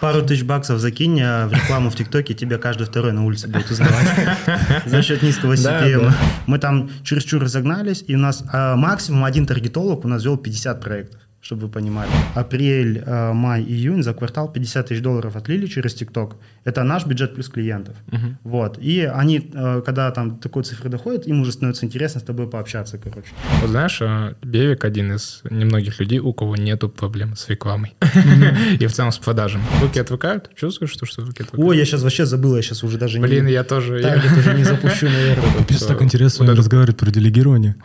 пару тысяч баксов закинь, а в рекламу в ТикТоке тебя каждый второй на улице будет узнавать за счет низкого CPM. Мы там чересчур разогнались, и у нас максимум один таргетолог у нас вел 50 проектов, чтобы вы понимали. Апрель, май, июнь за квартал $50 тысяч отлили через ТикТок. Это наш бюджет плюс клиентов. Uh-huh. Вот. И они, когда там такой цифры доходят, им уже становится интересно с тобой пообщаться, короче. Вот знаешь, Берик один из немногих людей, у кого нету проблем с рекламой. И в целом с продажами. Руки отвыкают? Чувствуешь, что руки отвыкают? Ой, я сейчас вообще забыл, я сейчас уже даже не... Блин, я тоже... Таргет уже не запущу, наверное. Так интересно с вами разговаривать про делегирование.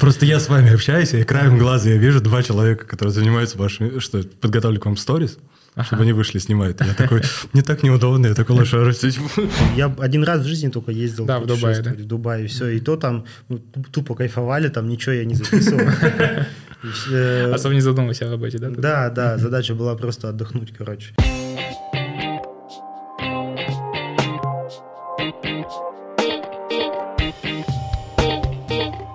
Просто я с вами общаюсь, и краем глаза я вижу два человека, которые занимаются вашими, что подготовили к вам сторис, чтобы они вышли снимать. Я такой, мне так неудобно, я такой лучше растить. Я один раз в жизни только ездил в Дубае, в Дубае, и все, и то там тупо кайфовали, там ничего я не записывал. Особо не задумывался о работе, да? Да, задача была просто отдохнуть, короче.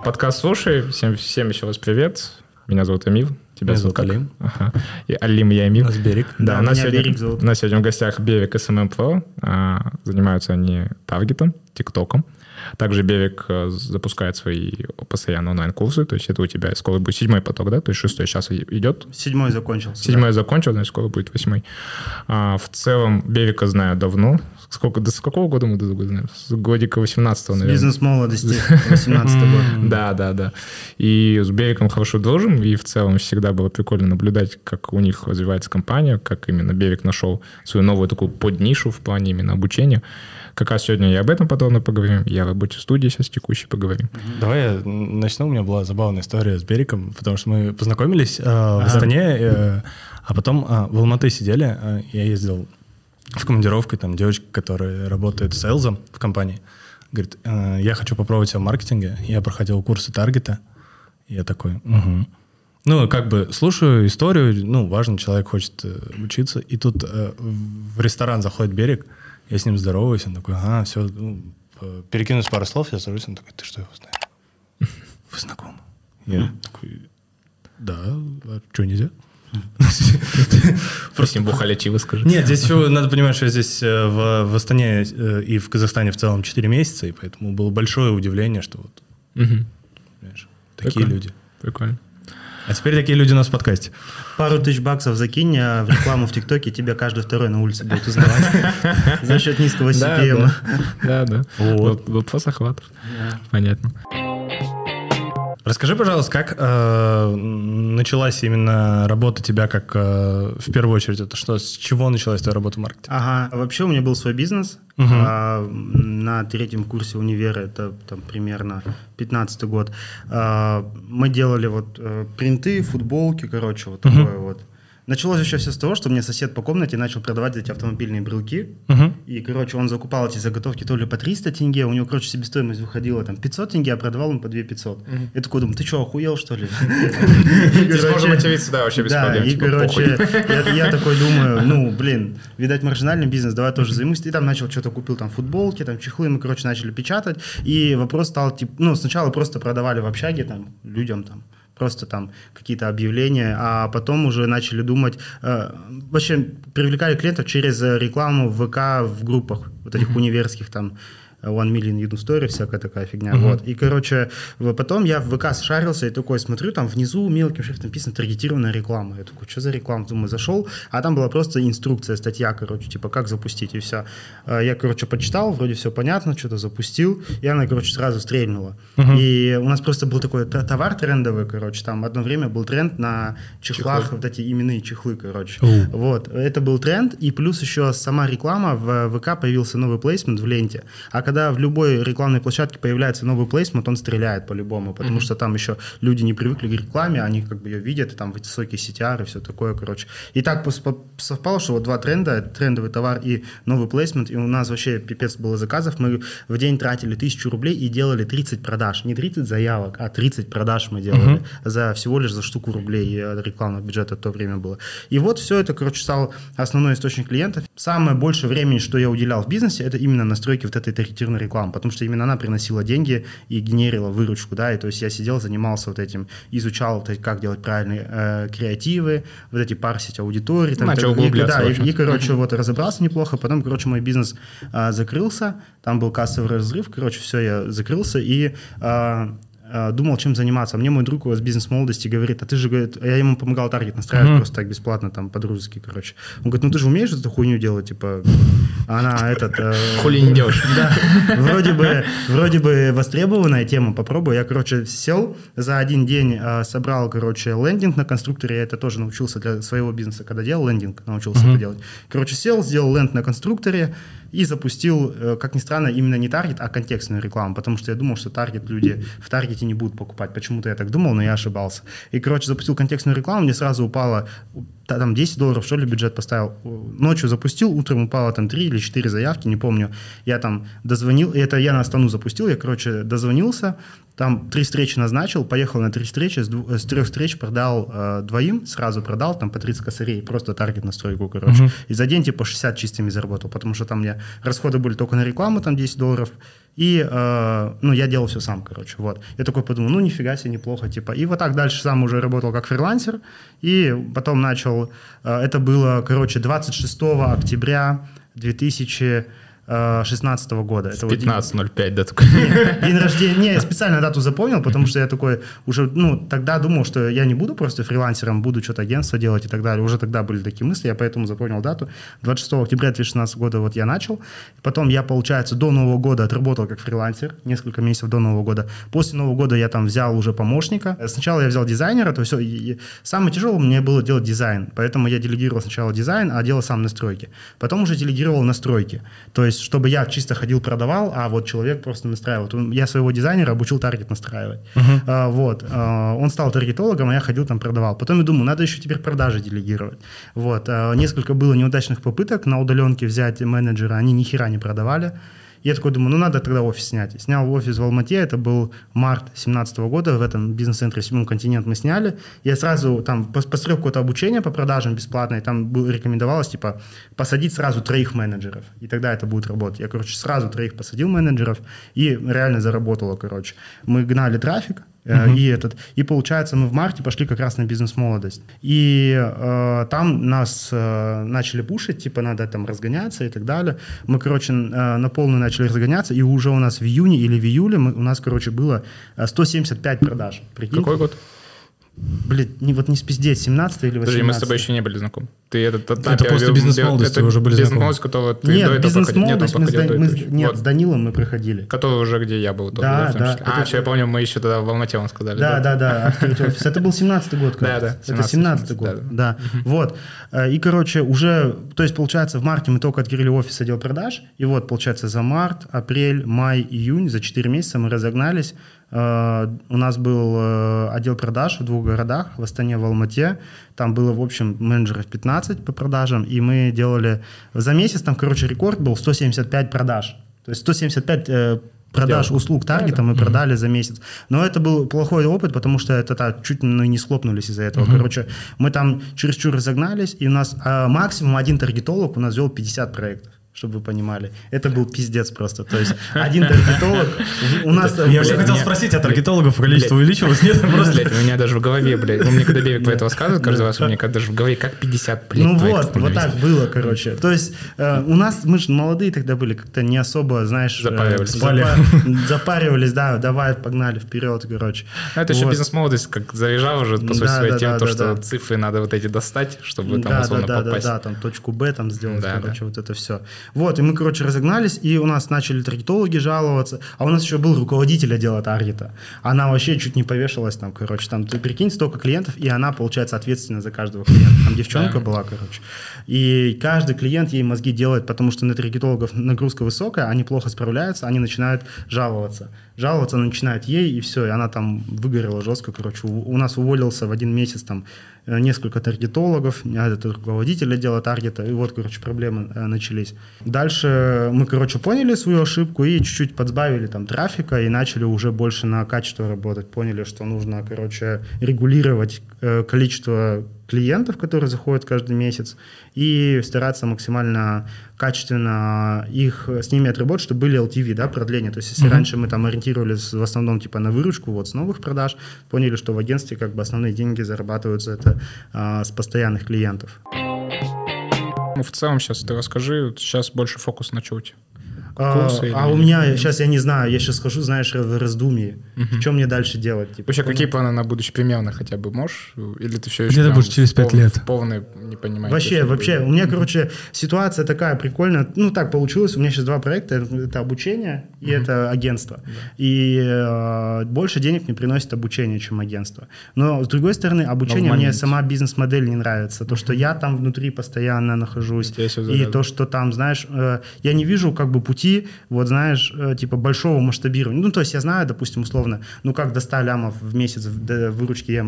Подкаст слушай, всем еще раз привет. Меня зовут Амир, тебя зовут Алим. Ага. И Алим, я Амир. У нас Берик. Да, у нас сегодня в гостях Берик SMM Pro. Занимаются они таргетом, ТикТоком. Также Берик запускает свои постоянно онлайн-курсы. То есть это у тебя скоро будет 7-й поток, да? То есть 6-й сейчас идет. 7-й закончился. 7-й закончился, значит, скоро будет 8-й. В целом Берика знаю давно. С какого года мы знаем? С годика 18-го, наверное. Бизнес-молодости 18-го. Да. И с Бериком хорошо дружим. И в целом всегда было прикольно наблюдать, как у них развивается компания, как именно Берик нашел свою новую такую поднишу в плане именно обучения. Как раз сегодня я об этом подробно поговорим. Я в работе в студии сейчас текущей поговорим. Давай я начну. У меня была забавная история с Бериком, потому что мы познакомились в Астане, а потом в Алматы сидели. Я ездил в командировке, там девочка, которая работает с Элзом в компании, говорит, я хочу попробовать себя в маркетинге. Я проходил курсы таргета. Я такой, угу. Ну, как бы слушаю историю. Ну, важно, человек хочет учиться. И тут в ресторан заходит Берик. Я с ним здороваюсь, он такой, ага, все, ну, перекинусь пару слов, я сажусь, он такой, ты что, его знаешь? Вы знакомы? Я такой, да, а что, нельзя? Просто им бухали чивы, скажи. Нет, здесь еще надо понимать, что здесь в Астане и в Казахстане в целом 4 месяца, и поэтому было большое удивление, что вот такие люди. Прикольно. А теперь такие люди у нас в подкасте. Пару тысяч баксов закинь, а в рекламу в ТикТоке тебя каждый второй на улице будет узнавать за счет низкого CPM. Да. Вот фасохват. Понятно. Расскажи, пожалуйста, как началась именно работа тебя, как в первую очередь, это что, с чего началась твоя работа в маркетинге? Ага, вообще у меня был свой бизнес. Угу. На третьем курсе универа, это там, примерно 15-й год. Мы делали вот принты, футболки, короче, вот такое вот. Началось еще все с того, что мне сосед по комнате начал продавать эти автомобильные брелки. И, короче, он закупал эти заготовки то ли по 300 тенге, у него, короче, себестоимость выходила там 500 тенге, а продавал он по 2500. Я такой думаю, ты что, охуел, что ли? Здесь можно материться, да, вообще без проблем. Да, и, короче, я такой думаю, ну, блин, видать, маржинальный бизнес, давай тоже займусь. И там начал что-то, купил там футболки, там чехлы, мы, короче, начали печатать. И вопрос стал, типа, ну, сначала просто продавали в общаге там людям там. Просто там какие-то объявления, а потом уже начали думать, вообще привлекали клиентов через рекламу в ВК в группах, вот этих универских там, One Million You Story, всякая такая фигня, вот. И, короче, потом я в ВК сшарился и такой смотрю, там внизу мелким шрифтом написано «таргетированная реклама». Я такой, что за реклама? Думаю, зашел, а там была просто инструкция, статья, короче, типа, как запустить, и все. Я, короче, почитал, вроде все понятно, что-то запустил, и она, короче, сразу стрельнула. И у нас просто был такой товар трендовый, короче, там одно время был тренд на чехлах, вот эти именные чехлы, короче. Вот, это был тренд, и плюс еще сама реклама, в ВК появился новый плейсмент в ленте, а когда в любой рекламной площадке появляется новый плейсмент, он стреляет по-любому, потому что там еще люди не привыкли к рекламе, они как бы ее видят, и там высокие CTR и все такое, короче. И так совпало, что вот два тренда, трендовый товар и новый плейсмент, и у нас вообще пипец было заказов, мы в день тратили 1000 рублей и делали 30 продаж, не 30 заявок, а 30 продаж мы делали, всего лишь за штуку рублей рекламного бюджета в то время было. И вот все это, короче, стал основной источник клиентов. Самое больше времени, что я уделял в бизнесе, это именно настройки вот этой таргетированной таргетированную рекламу, потому что именно она приносила деньги и генерила выручку, да, и то есть я сидел, занимался вот этим, изучал, вот, как делать правильные креативы, вот эти парсить аудитории. Там, начал углубляться. Короче, вот разобрался неплохо, потом, короче, мой бизнес закрылся, там был кассовый разрыв, короче, все, я закрылся и... думал, чем заниматься. Мне мой друг с бизнес-молодости говорит, а ты же, говорит, я ему помогал таргет настраивать просто так бесплатно, там, по-дружески, короче. Он говорит, ну ты же умеешь эту хуйню делать, типа, она Хули не делаешь. Да, вроде бы востребованная тема, попробую. Я, короче, сел, за один день собрал, короче, лендинг на конструкторе, я это тоже научился для своего бизнеса, когда делал лендинг, научился это делать. Короче, сел, сделал ленд на конструкторе и запустил, как ни странно, именно не таргет, а контекстную рекламу, потому что я думал, что таргет люди в таргете не будут покупать. Почему-то я так думал, но я ошибался. И, короче, запустил контекстную рекламу, мне сразу упало, там, $10, что ли, бюджет поставил. Ночью запустил, утром упало, там, 3 или 4 заявки, не помню. Я там дозвонил, это я на Астану запустил, я, короче, дозвонился, там 3 встречи назначил, поехал на 3 встречи, с 3 встреч продал двоим, сразу продал, там, по 30 косарей, просто таргет настройку, короче. И за день, типа, 60 чистыми заработал, потому что там у меня расходы были только на рекламу, там, $10, и, ну, я делал все сам, короче, вот. Я такой подумал, ну, нифига себе, неплохо, типа. И вот так дальше сам уже работал как фрилансер, и потом начал, это было, короче, 26 октября 2016 года. В 15.05, да, такой? День рождения. Не, специально дату запомнил, потому что я такой уже, ну, тогда думал, что я не буду просто фрилансером, буду что-то агентство делать и так далее. Уже тогда были такие мысли, я поэтому запомнил дату. 26 октября 2016 года вот я начал. Потом я, получается, до Нового года отработал как фрилансер, несколько месяцев до Нового года. После Нового года я там взял уже помощника. Сначала я взял дизайнера, то есть самое тяжелое мне было делать дизайн, поэтому я делегировал сначала дизайн, а делал сам настройки. Потом уже делегировал настройки, то есть чтобы я чисто ходил, продавал, а вот человек просто настраивал. Я своего дизайнера обучил таргет настраивать. Вот. Он стал таргетологом, а я ходил там, продавал. Потом я думал, надо еще теперь продажи делегировать. Вот. Несколько было неудачных попыток на удаленке взять менеджера, они ни хера не продавали. Я такой думаю, ну надо тогда офис снять. Снял офис в Алматы, это был март 2017 года, в этом бизнес-центре «Седьмой Континент» мы сняли. Я сразу там посмотрел какое-то обучение по продажам бесплатное, там рекомендовалось, типа, посадить сразу 3 менеджеров, и тогда это будет работать. Я, короче, сразу 3 посадил менеджеров, и реально заработало, короче. Мы гнали трафик, и получается, мы в марте пошли как раз на бизнес-молодость. И там нас начали пушить, типа, надо там разгоняться и так далее. Мы, короче, на полную начали разгоняться, и уже у нас в июне или в июле у нас, короче, было 175 продаж. Прикинь? Какой год? Блин, не спиздеть, 17 или 18. Подожди, мы с тобой еще не были знакомы. Это после бизнес-молодости уже были знакомы. Нет, бизнес-молодость с Данилом мы проходили. Который уже где я был. Да, да. Я помню, мы еще тогда в Алмате вам сказали. Да. Это был 17-й год. Да. Это 17-й год, да. Вот. И, короче, уже, то есть, получается, в марте мы только открыли офис отдел продаж, и вот, получается, за март, апрель, май, июнь, за 4 месяца мы разогнались. У нас был отдел продаж в 2 городах, в Астане, в Алмате. Там было, в общем, менеджеров 15 по продажам, и мы делали за месяц, там, короче, рекорд был 175 продаж. То есть 175 продаж услуг таргета мы продали за месяц. Но это был плохой опыт, потому что чуть не схлопнулись из-за этого. Короче, мы там чересчур разогнались, и у нас максимум один таргетолог у нас вел 50 проектов. Чтобы вы понимали. Это был пиздец просто. То есть один таргетолог... Я уже хотел спросить, а таргетологов количество увеличилось? Нет, просто... У меня даже в голове, блядь. Мне когда Берик про это рассказывает каждый раз, у меня даже в голове как 50, блядь. Ну вот так было, короче. То есть у нас, мы же молодые тогда были, как-то не особо, знаешь... Запаривались, да, давай, погнали вперед, короче. Это еще бизнес-молодость как заряжал уже, по сути, своей тем, то, что цифры надо вот эти достать, чтобы там условно попасть. Да, там точку Б там сделать, короче, вот это все. Вот, и мы, короче, разогнались, и у нас начали таргетологи жаловаться, а у нас еще был руководитель отдела таргета. Она вообще чуть не повешалась там, короче, там, ты прикинь, столько клиентов, и она, получается, ответственна за каждого клиента. Там девчонка была, короче. И каждый клиент ей мозги делает, потому что на таргетологов нагрузка высокая, они плохо справляются, они начинают жаловаться. Жаловаться она начинает ей, и все, и она там выгорела жестко, короче. У нас уволился в один месяц там несколько таргетологов, это руководитель отдела таргета, и вот, короче, проблемы начались. Дальше мы, короче, поняли свою ошибку и чуть-чуть подсбавили там трафика и начали уже больше на качество работать. Поняли, что нужно, короче, регулировать количество клиентов, которые заходят каждый месяц, и стараться максимально качественно их с ними отработать, чтобы были LTV, да, продления. То есть если раньше мы там ориентировались в основном типа на выручку вот с новых продаж, поняли, что в агентстве как бы основные деньги зарабатываются это с постоянных клиентов. Ну, в целом сейчас ты расскажи, сейчас больше фокус на чёте. У меня сейчас, я не знаю, я сейчас хожу, знаешь, в раздумье, что мне дальше делать. Типа, вообще, какие планы на будущее примерно хотя бы можешь? Или ты все еще где-то будешь через 5 лет? Полное непонимание. Вообще, у меня, короче, ситуация такая прикольная. Ну, так получилось, у меня сейчас два проекта. Это обучение и это агентство. Да. И больше денег мне приносит обучение, чем агентство. Но, с другой стороны, обучение, мне сама бизнес-модель не нравится. То, что я там внутри постоянно нахожусь. И то, что там, знаешь, я не вижу как бы пути, вот знаешь, типа большого масштабирования. Ну, то есть я знаю, допустим, условно, ну, как до 100 лямов в месяц до выручки, я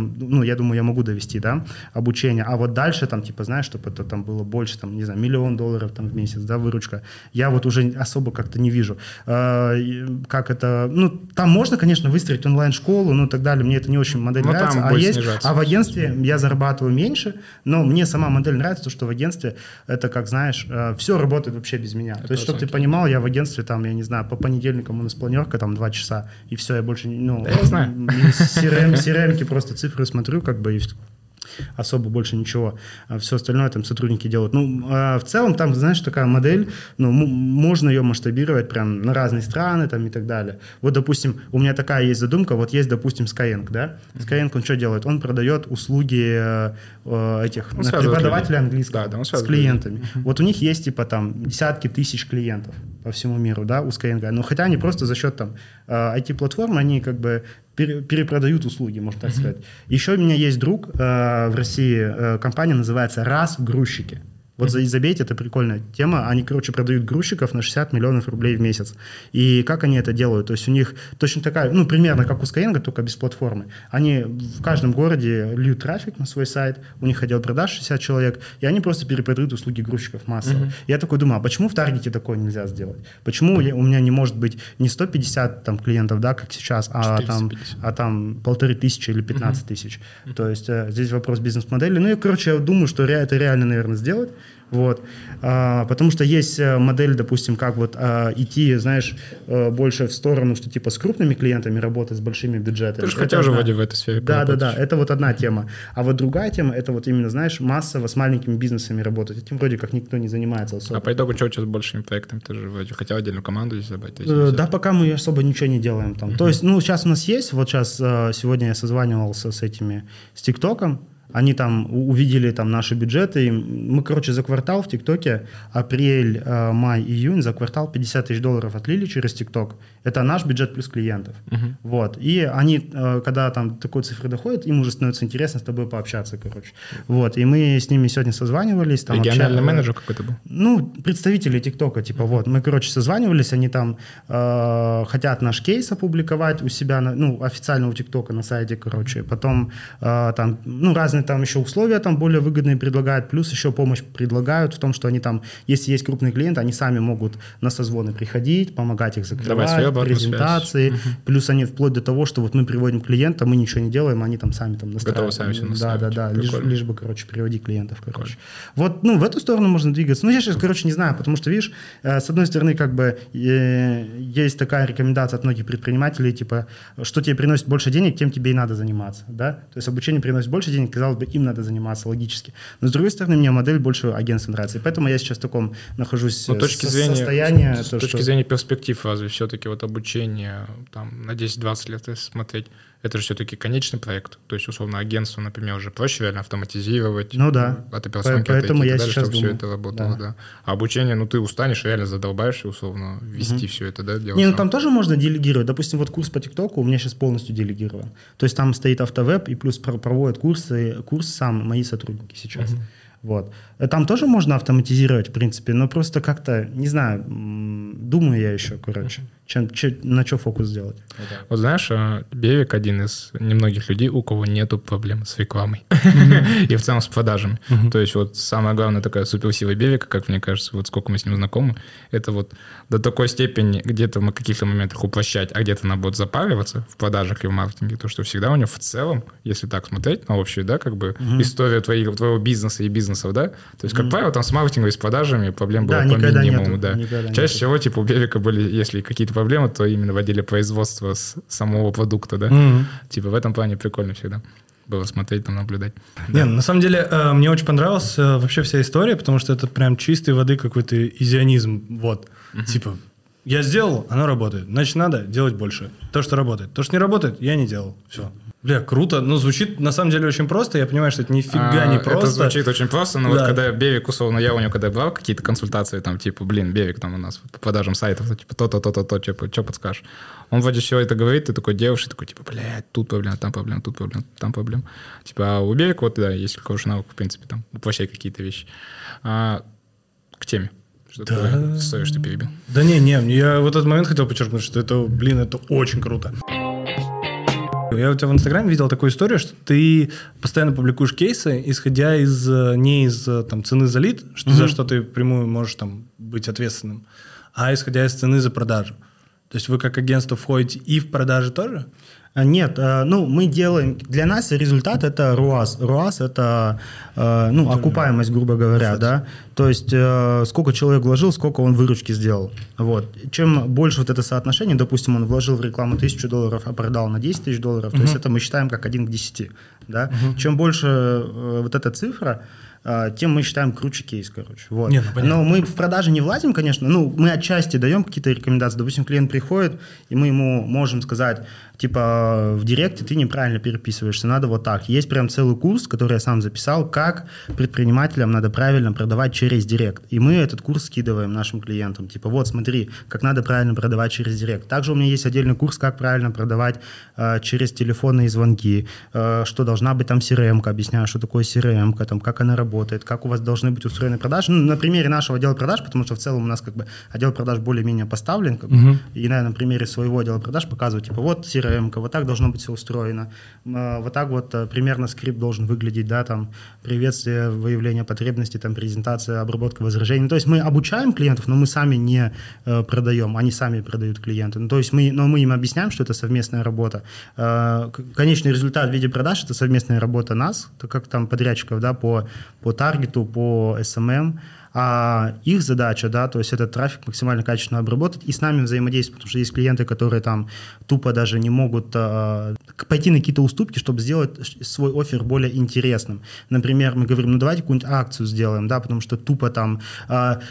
думаю, я могу довести, да, обучение. А вот дальше там, типа, знаешь, чтобы это там было больше, там, не знаю, $1 миллион там в месяц, да, выручка. Я вот уже особо как-то не вижу. Как это... Ну, там можно, конечно, выстроить онлайн-школу, ну, и так далее. Мне это не очень модель нравится. В агентстве я зарабатываю меньше, но мне сама модель нравится, то, что в агентстве это, как знаешь, все работает вообще без меня. Это то есть, чтобы ты понимал, я в агентстве, там, я не знаю, по понедельникам у нас планерка, там, 2 часа, и все, я больше, ну, да, я знаю. CRM-ки просто цифры смотрю, как бы, и особо больше ничего. Все остальное там сотрудники делают. Ну, в целом, там, знаешь, такая модель, ну, можно ее масштабировать прям на разные страны, там, и так далее. Вот, допустим, у меня такая есть задумка, вот есть, допустим, Skyeng, да? Skyeng, он что делает? Он продает услуги этих преподавателей английского, да, с клиентами. Вот у них есть, типа, там, десятки тысяч клиентов по всему миру, да, у Skyeng. Но хотя они просто за счет, там, IT-платформ, они, как бы, перепродают услуги, можно так сказать. Еще у меня есть друг в России, компания называется «Разгрузчики». Вот забейте, это прикольная тема. Они, короче, продают грузчиков на 60 миллионов рублей в месяц. И как они это делают? То есть у них точно такая, ну, примерно как у Skyeng, только без платформы. Они в каждом городе льют трафик на свой сайт, у них отдел продаж 60 человек, и они просто перепродают услуги грузчиков массово. Я такой думаю, а почему в таргете такое нельзя сделать? Почему у меня не может быть не 150 там, клиентов, да, как сейчас, а там 1500 или 15 тысяч? То есть здесь вопрос бизнес-модели. Ну, и, короче, я думаю, что это реально, наверное, сделать. Вот. Потому что есть модель, допустим, как вот идти, знаешь, больше в сторону, что типа с крупными клиентами работать, с большими бюджетами. Ты же хотел же вроде в этой сфере поработать. Да, это вот одна тема. А вот другая тема, это вот именно, знаешь, массово с маленькими бизнесами работать. Этим вроде как никто не занимается особо. А по итогу что у тебя с большими проектами? Ты же вроде хотел отдельную команду здесь забрать? Да, пока мы особо ничего не делаем там. То есть, ну, сейчас у нас есть, вот сейчас, сегодня я созванивался с ТикТоком. Они там увидели там наши бюджеты. Мы, короче, за квартал в ТикТоке, апрель, май, июнь, за квартал $50 тысяч отлили через ТикТок. Это наш бюджет плюс клиентов. Вот. И они, когда там такой цифры доходят, им уже становится интересно с тобой пообщаться, короче. Вот. И мы с ними сегодня созванивались. Там, региональный менеджер какой-то был? Ну, представители ТикТока, типа, вот. Мы, короче, созванивались, они там хотят наш кейс опубликовать у себя, ну, официально у ТикТока на сайте, короче. Потом там, ну, разные там еще условия там более выгодные предлагают, плюс еще помощь предлагают в том, что они там, если есть крупные клиенты, они сами могут на созвоны приходить, помогать их закрывать, презентации, плюс они вплоть до того, что вот мы приводим клиента, мы ничего не делаем, они там сами там настраивают. Готовы сами настраивать. Да, лишь бы, короче, приводи клиентов, короче. Вот, ну, в эту сторону можно двигаться. Ну, я сейчас, короче, не знаю, потому что, видишь, с одной стороны, как бы есть такая рекомендация от многих предпринимателей, типа, что тебе приносит больше денег, тем тебе и надо заниматься, да? То есть обучение приносит больше денег, казалось бы, им надо заниматься, логически. Но, с другой стороны, мне модель больше агентства нравится. И поэтому я сейчас в таком нахожусь состоянии. С точки зрения перспектив, разве все-таки вот обучение там, на 10-20 лет если смотреть, это же все-таки конечный проект. То есть, условно, агентство, например, уже проще реально автоматизировать. Ну да. От операционки отойти, чтобы все это работало. Да. А обучение, ну ты устанешь, реально задолбаешься, условно, вести все это, да, делать. Не, ну там тоже можно делегировать. Допустим, вот курс по ТикТоку у меня сейчас полностью делегирован. То есть там стоит автовеб и плюс проводят курс сам мои сотрудники сейчас. Вот. Там тоже можно автоматизировать, в принципе, но просто как-то, не знаю, думаю я еще, короче. на что фокус сделать. Вот знаешь, Берик один из немногих людей, у кого нету проблем с рекламой и в целом с продажами. То есть вот самая главная такая суперсила Берика, как мне кажется, вот сколько мы с ним знакомы, это вот до такой степени где-то в каких-то моментах упрощать, а где-то наоборот запариваться в продажах и в маркетинге, то что всегда у него в целом, если так смотреть на общую, да, как бы история твоего бизнеса и бизнесов, да, то есть как правило там с маркетингом и с продажами проблем было по минимуму, да. Чаще всего типа у Берика были, если какие-то проблемы, то именно в отделе производства с самого продукта, да. Типа в этом плане прикольно всегда было смотреть, там наблюдать. Не, да. На самом деле мне очень понравилась вообще вся история, потому что это прям чистой воды какой-то изионизм, вот. Типа я сделал, оно работает, значит надо делать больше. То, что работает, то, что не работает, я не делал, все. Бля, круто. Ну, звучит на самом деле очень просто. Я понимаю, что это нифига не просто. Это звучит очень просто, но да. Вот когда Берик, условно, я у него когда брал какие-то консультации, там, типа, блин, Берик там у нас по продажам сайтов, типа, то-то, что подскажешь? Он вроде всего это говорит, ты такой делаешь, и такой, типа, блядь, тут проблема, там проблема, тут проблема, там проблема. Типа, а у Берика, вот, да, есть какой-то навык, в принципе, там, упрощать какие-то вещи. К теме. Что стоишь, ты перебил. Да не, я в этот момент хотел подчеркнуть, что это, блин, это очень круто. Я у тебя в Инстаграме видел такую историю, что ты постоянно публикуешь кейсы, исходя не из там, цены за лид, за что ты впрямую можешь там, быть ответственным, а исходя из цены за продажу. То есть вы как агентство входите и в продажи тоже? Нет, ну мы делаем... Для нас результат – это РУАС. РУАС – это окупаемость, грубо говоря. Да? То есть сколько человек вложил, сколько он выручки сделал. Вот. Чем больше вот это соотношение, допустим, он вложил в рекламу $1000, а продал на $10 000, то есть это мы считаем как 1 к 10. Да? Чем больше вот эта цифра, тем мы считаем круче кейс, короче. Вот. Нет, ну, но мы в продаже не влазим, конечно. Ну, мы отчасти даем какие-то рекомендации. Допустим, клиент приходит, и мы ему можем сказать, типа, в директе ты неправильно переписываешься, надо вот так. Есть прям целый курс, который я сам записал, как предпринимателям надо правильно продавать через директ. И мы этот курс скидываем нашим клиентам. Типа, вот, смотри, как надо правильно продавать через директ. Также у меня есть отдельный курс, как правильно продавать через телефонные звонки, что должна быть там CRM-ка, объясняю, что такое CRM-ка, там, как она работает, как у вас должны быть устроены продажи. Ну, на примере нашего отдела продаж, потому что в целом у нас как бы отдел продаж более-менее поставлен, как бы, и, наверное, на примере своего отдела продаж показываю, типа, вот CRM-ка, вот так должно быть все устроено, вот так вот примерно скрипт должен выглядеть, да, там, приветствие, выявление потребностей, там, презентация, обработка возражений. То есть мы обучаем клиентов, но мы сами не продаем, они сами продают клиенты. Ну, то есть мы им объясняем, что это совместная работа. Конечный результат в виде продаж – это совместная работа нас, так как там подрядчиков, да, по таргету, по SMM, а их задача, да, то есть этот трафик максимально качественно обработать и с нами взаимодействовать, потому что есть клиенты, которые там тупо даже не могут пойти на какие-то уступки, чтобы сделать свой оффер более интересным. Например, мы говорим, ну давайте какую-нибудь акцию сделаем, да, потому что тупо там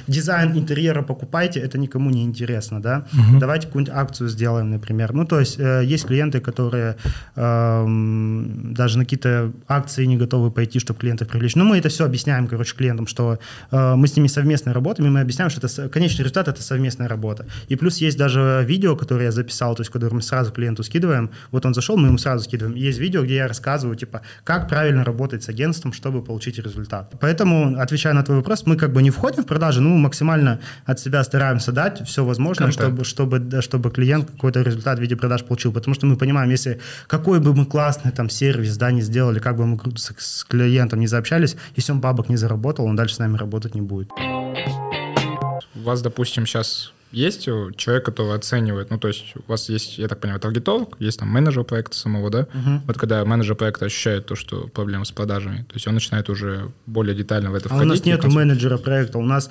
дизайн интерьера покупайте, это никому не интересно, да, давайте какую-нибудь акцию сделаем, например. Ну, то есть есть клиенты, которые даже на какие-то акции не готовы пойти, чтобы клиентов привлечь. Но мы это все объясняем, короче, клиентам, что мы с ними совместно работаем, и мы объясняем, что это конечный результат – это совместная работа. И плюс есть даже видео, которое я записал, то есть, которое мы сразу клиенту скидываем. Вот он зашел, мы ему сразу скидываем. Есть видео, где я рассказываю, типа, как правильно работать с агентством, чтобы получить результат. Поэтому, отвечая на твой вопрос, мы как бы не входим в продажи, но мы максимально от себя стараемся дать все возможное, чтобы клиент какой-то результат в виде продаж получил. Потому что мы понимаем, если какой бы мы классный там сервис, да, не сделали, как бы мы круто с клиентом не заобщались, если он бабок не заработал, он дальше с нами работать не будет. У вас, допустим, сейчас есть человек, который оценивает, ну, то есть у вас есть, я так понимаю, таргетолог, есть там менеджер проекта самого, да? Вот когда менеджер проекта ощущает то, что проблема с продажами, то есть он начинает уже более детально в это входить. А у нас нет менеджера проекта, у нас,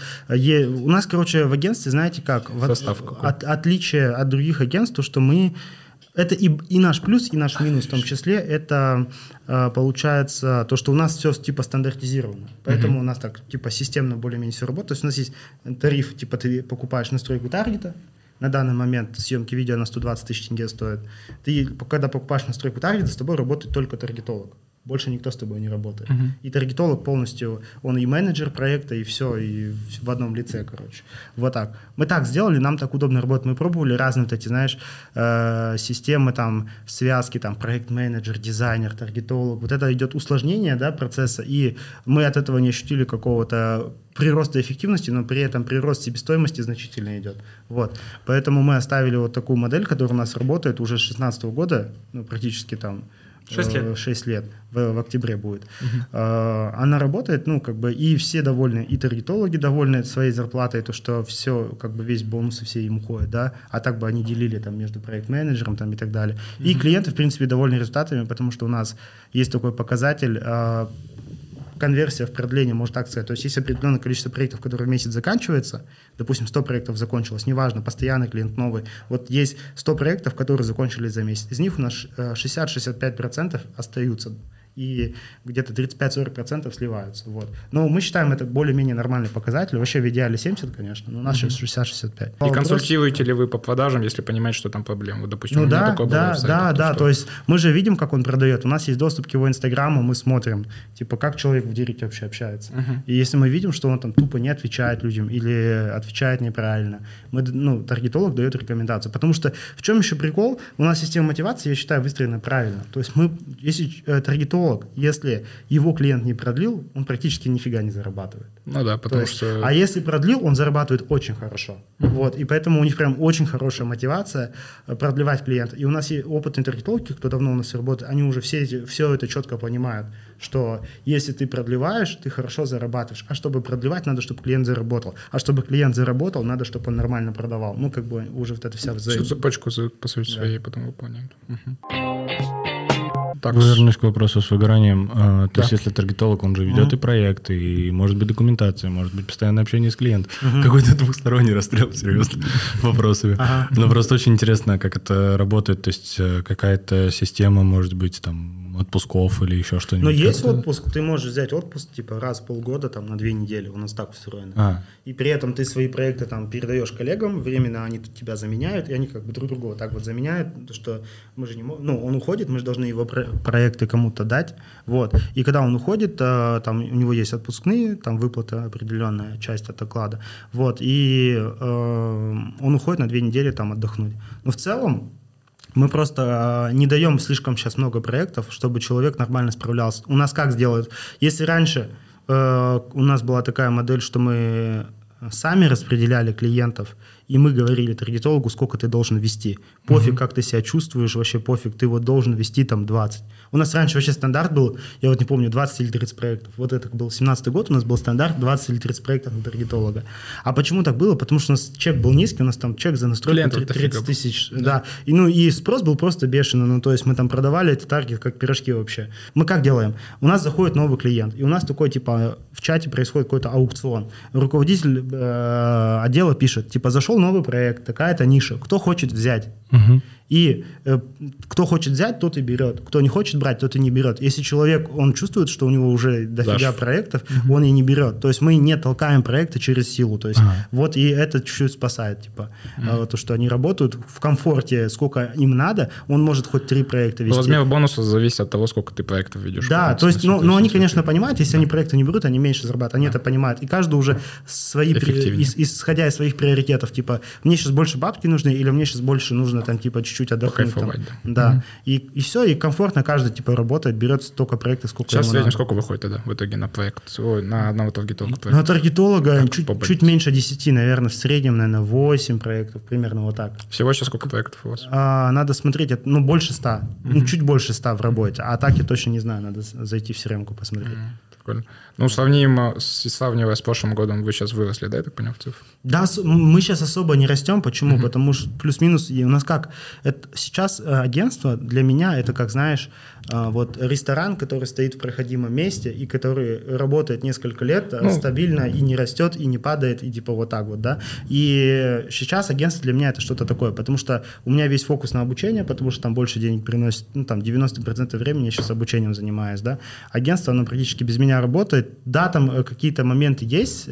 короче, в агентстве, знаете как, отличие от других агентств, то, что мы, это и наш плюс, и наш минус в том числе, это получается то, что у нас все типа стандартизировано. Поэтому у нас так типа системно более-менее все работает. То есть у нас есть тариф, типа ты покупаешь настройку таргета, на данный момент съемки видео на 120 тысяч тенге стоят. Ты, когда покупаешь настройку таргета, с тобой работает только таргетолог. больше никто с тобой не работает. Uh-huh. И таргетолог полностью, он и менеджер проекта, и все, и в одном лице, короче. Вот так. Мы так сделали, нам так удобно работать. Мы пробовали разные вот эти, знаешь, системы, там, связки, там, проект-менеджер, дизайнер, таргетолог. Вот это идет усложнение, да, процесса, и мы от этого не ощутили какого-то прироста эффективности, но при этом прирост себестоимости значительно идет. Вот. Поэтому мы оставили вот такую модель, которая у нас работает уже с 2016 года, ну, практически там 6 лет в октябре будет. Она работает, ну, как бы, и все довольны, и таргетологи довольны своей зарплатой, то, что все, как бы, весь бонус и все им уходят, да, а так бы они делили там между проект-менеджером там и так далее. И клиенты, в принципе, довольны результатами, потому что у нас есть такой показатель, конверсия в продление, можно так сказать. То есть есть определенное количество проектов, которые в месяц заканчиваются. Допустим, 100 проектов закончилось, неважно, постоянный клиент, новый. Вот есть 100 проектов, которые закончились за месяц. Из них у нас 60-65% остаются. И где-то 35-40% сливаются. Вот. Но мы считаем это более-менее нормальный показатель. Вообще в идеале 70, конечно, но у нас сейчас 60-65. И консультируете ли вы по продажам, если понимаете, что там проблема? Вот, допустим, ну, да, такое да, сайта, да, да. То есть мы же видим, как он продает. У нас есть доступ к его Инстаграму, мы смотрим, типа, как человек в директе вообще общается. И если мы видим, что он там тупо не отвечает людям или отвечает неправильно, мы, ну, таргетолог дает рекомендацию. Потому что в чем еще прикол? У нас система мотивации, я считаю, выстроена правильно. То есть мы, если таргетолог, если его клиент не продлил, он практически нифига не зарабатывает. Ну да, потому есть, что... А если продлил, он зарабатывает очень хорошо. Вот, и поэтому у них прям очень хорошая мотивация продлевать клиента. И у нас есть опытные таргетологи, кто давно у нас работает, они уже все это четко понимают, что если ты продлеваешь, ты хорошо зарабатываешь. А чтобы продлевать, надо, чтобы клиент заработал. А чтобы клиент заработал, надо, чтобы он нормально продавал. Ну, как бы уже вот это вся взаимодействие. Цепочку, по сути, своей потом выполняем. Так. Вернусь к вопросу с выгоранием. Да. То есть, если таргетолог, он же ведет и проект, и может быть документация, может быть постоянное общение с клиентом. Какой-то двухсторонний расстрел, серьезно, вопросами. Но просто очень интересно, как это работает. То есть, какая-то система, может быть, там, отпусков или еще что-нибудь. Но есть отпуск, ты можешь взять отпуск, типа, раз в полгода, там, на 2 недели. У нас так устроено. И при этом ты свои проекты, там, передаешь коллегам, временно они тебя заменяют, и они как бы друг друга вот так вот заменяют, потому что мы же не можем... Ну, он уходит, мы же должны его проекты кому-то дать, вот. И когда он уходит, там у него есть отпускные, там выплата определенная часть от оклада, вот. И он уходит на 2 недели там отдохнуть. Но в целом мы просто не даем слишком сейчас много проектов, чтобы человек нормально справлялся. У нас как сделают? Если раньше у нас была такая модель, что мы сами распределяли клиентов, и мы говорили таргетологу, сколько ты должен вести. Пофиг, как ты себя чувствуешь, вообще пофиг, ты вот должен вести там 20. У нас раньше вообще стандарт был, я вот не помню, 20 или 30 проектов. Вот это был 17-й год, у нас был стандарт 20 или 30 проектов на таргетолога. А почему так было? Потому что у нас чек был низкий, у нас там чек за настройку 30 тысяч. Да. И, ну, и спрос был просто бешеный. Ну, то есть мы там продавали эти таргеты как пирожки вообще. Мы как делаем? У нас заходит новый клиент, и у нас такой, типа, в чате происходит какой-то аукцион. Руководитель отдела пишет, типа, зашел новый проект, такая-то ниша, кто хочет взять. И кто хочет взять, тот и берет. Кто не хочет брать, тот и не берет. Если человек, он чувствует, что у него уже дофига проектов, он и не берет. То есть мы не толкаем проекты через силу. То есть вот и это чуть-чуть спасает. Типа то, что они работают в комфорте, сколько им надо, он может хоть 3 проекта вести. Размер бонуса зависит от того, сколько ты проектов ведешь. Да, то есть, но они, конечно, понимают, если они проекты не берут, они меньше зарабатывают. Они это понимают. И каждый уже свои, исходя из своих приоритетов, типа, мне сейчас больше бабки нужны, или мне сейчас больше нужно там, типа, чуть-чуть отдохнуть. Там. Да. И все, и комфортно каждый типа работает, берет столько проектов, сколько сейчас ему надо. Сейчас в среднем сколько выходит тогда в итоге на проект? Ой, на одного таргетолога проекта? На таргетолога чуть меньше 10, наверное, в среднем, наверное, 8 проектов, примерно вот так. Всего сейчас сколько проектов у вас? Надо смотреть, ну, больше 100, ну, чуть больше 100 в работе, а так я точно не знаю, надо зайти в CRM-ку посмотреть. Прикольно. Ну, сравнивая с прошлым годом, вы сейчас выросли, да, я так понял, в цифру? Да, мы сейчас особо не растем, почему? Потому что плюс-минус, у нас как? Это сейчас агентство для меня это, как знаешь, вот ресторан, который стоит в проходимом месте и который работает несколько лет стабильно и не растет, и не падает, и типа вот так вот, да. И сейчас агентство для меня это что-то такое, потому что у меня весь фокус на обучение, потому что там больше денег приносит, ну там 90% времени я сейчас обучением занимаюсь, да. Агентство, оно практически без меня работает. Да, там какие-то моменты есть,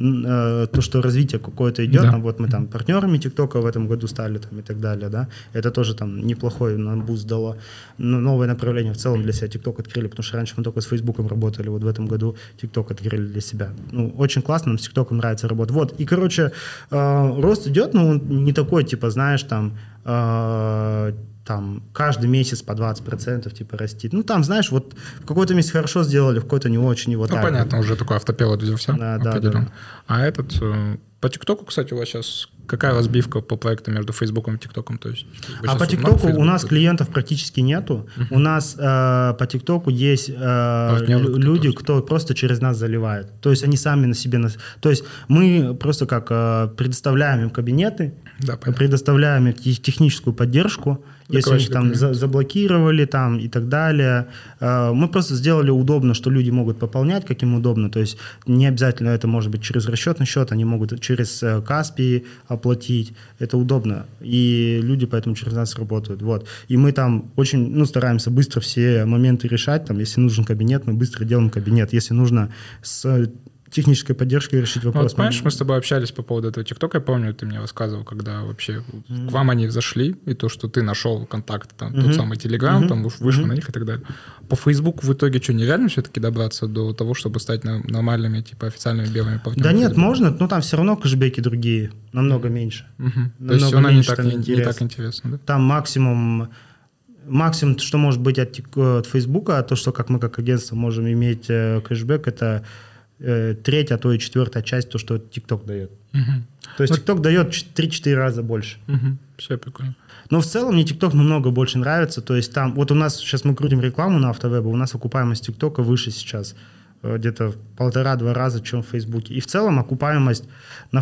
то, что развитие какое-то идет, да. Там, вот мы там партнерами ТикТока в этом году стали там, и так далее, да, это тоже там неплохой нам буст дало, но новое направление в целом для себя ТикТок открыли, потому что раньше мы только с Фейсбуком работали, вот в этом году ТикТок открыли для себя, ну, очень классно, нам с ТикТоком нравится работать, вот, и, короче, рост идет, но он не такой, типа, знаешь, там каждый месяц по 20% типа растит. Ну, там, знаешь, вот в какой-то месяц хорошо сделали, в какой-то не очень. И вот ну, так, понятно, вот. Уже такой автопилот взялся. Да. А этот... По ТикТоку, кстати, у вас сейчас какая разбивка по проектам между Фейсбуком и ТикТоком? То есть, а по ТикТоку у нас клиентов практически нету. У нас по ТикТоку есть люди, кто просто через нас заливает. То есть они сами на себе... То есть мы просто как предоставляем им кабинеты, да, предоставляем им техническую поддержку, если их там заблокировали там, и так далее. Мы просто сделали удобно, что люди могут пополнять, как им удобно. То есть не обязательно это может быть через расчетный счет, они могут через Каспий оплатить. Это удобно. И люди поэтому через нас работают. Вот. И мы там очень стараемся быстро все моменты решать. Там, если нужен кабинет, мы быстро делаем кабинет. Если нужно с технической поддержкой решить вопрос. Вот, понимаешь, мы с тобой общались по поводу этого ТикТока, я помню, ты мне рассказывал, когда вообще к вам они зашли, и то, что ты нашел контакт, там, тот самый Телеграм, там вышел на них и так далее. По Фейсбуку в итоге что, нереально все-таки добраться до того, чтобы стать нормальными, типа, официальными белыми партнерами? Да нет, можно, но там все равно кэшбэки другие, намного меньше. То есть она не так интересна, да? Там максимум, что может быть от Фейсбука, то, что как мы как агентство можем иметь кэшбэк, это третья, а то и четвертая часть, то, что ТикТок дает. То есть ТикТок дает 3-4 раза больше. Все прикольно. Но в целом мне ТикТок намного больше нравится. То есть там, вот у нас, сейчас мы крутим рекламу на автовебе, у нас окупаемость ТикТока выше сейчас. Где-то в 1,5-2 раза, чем в Фейсбуке. И в целом окупаемость на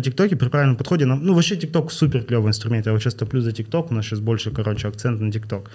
ТикТоке при правильном подходе... Ну, вообще ТикТок супер клевый инструмент. Я вот сейчас топлю за ТикТок, у нас сейчас больше, акцент на ТикТок.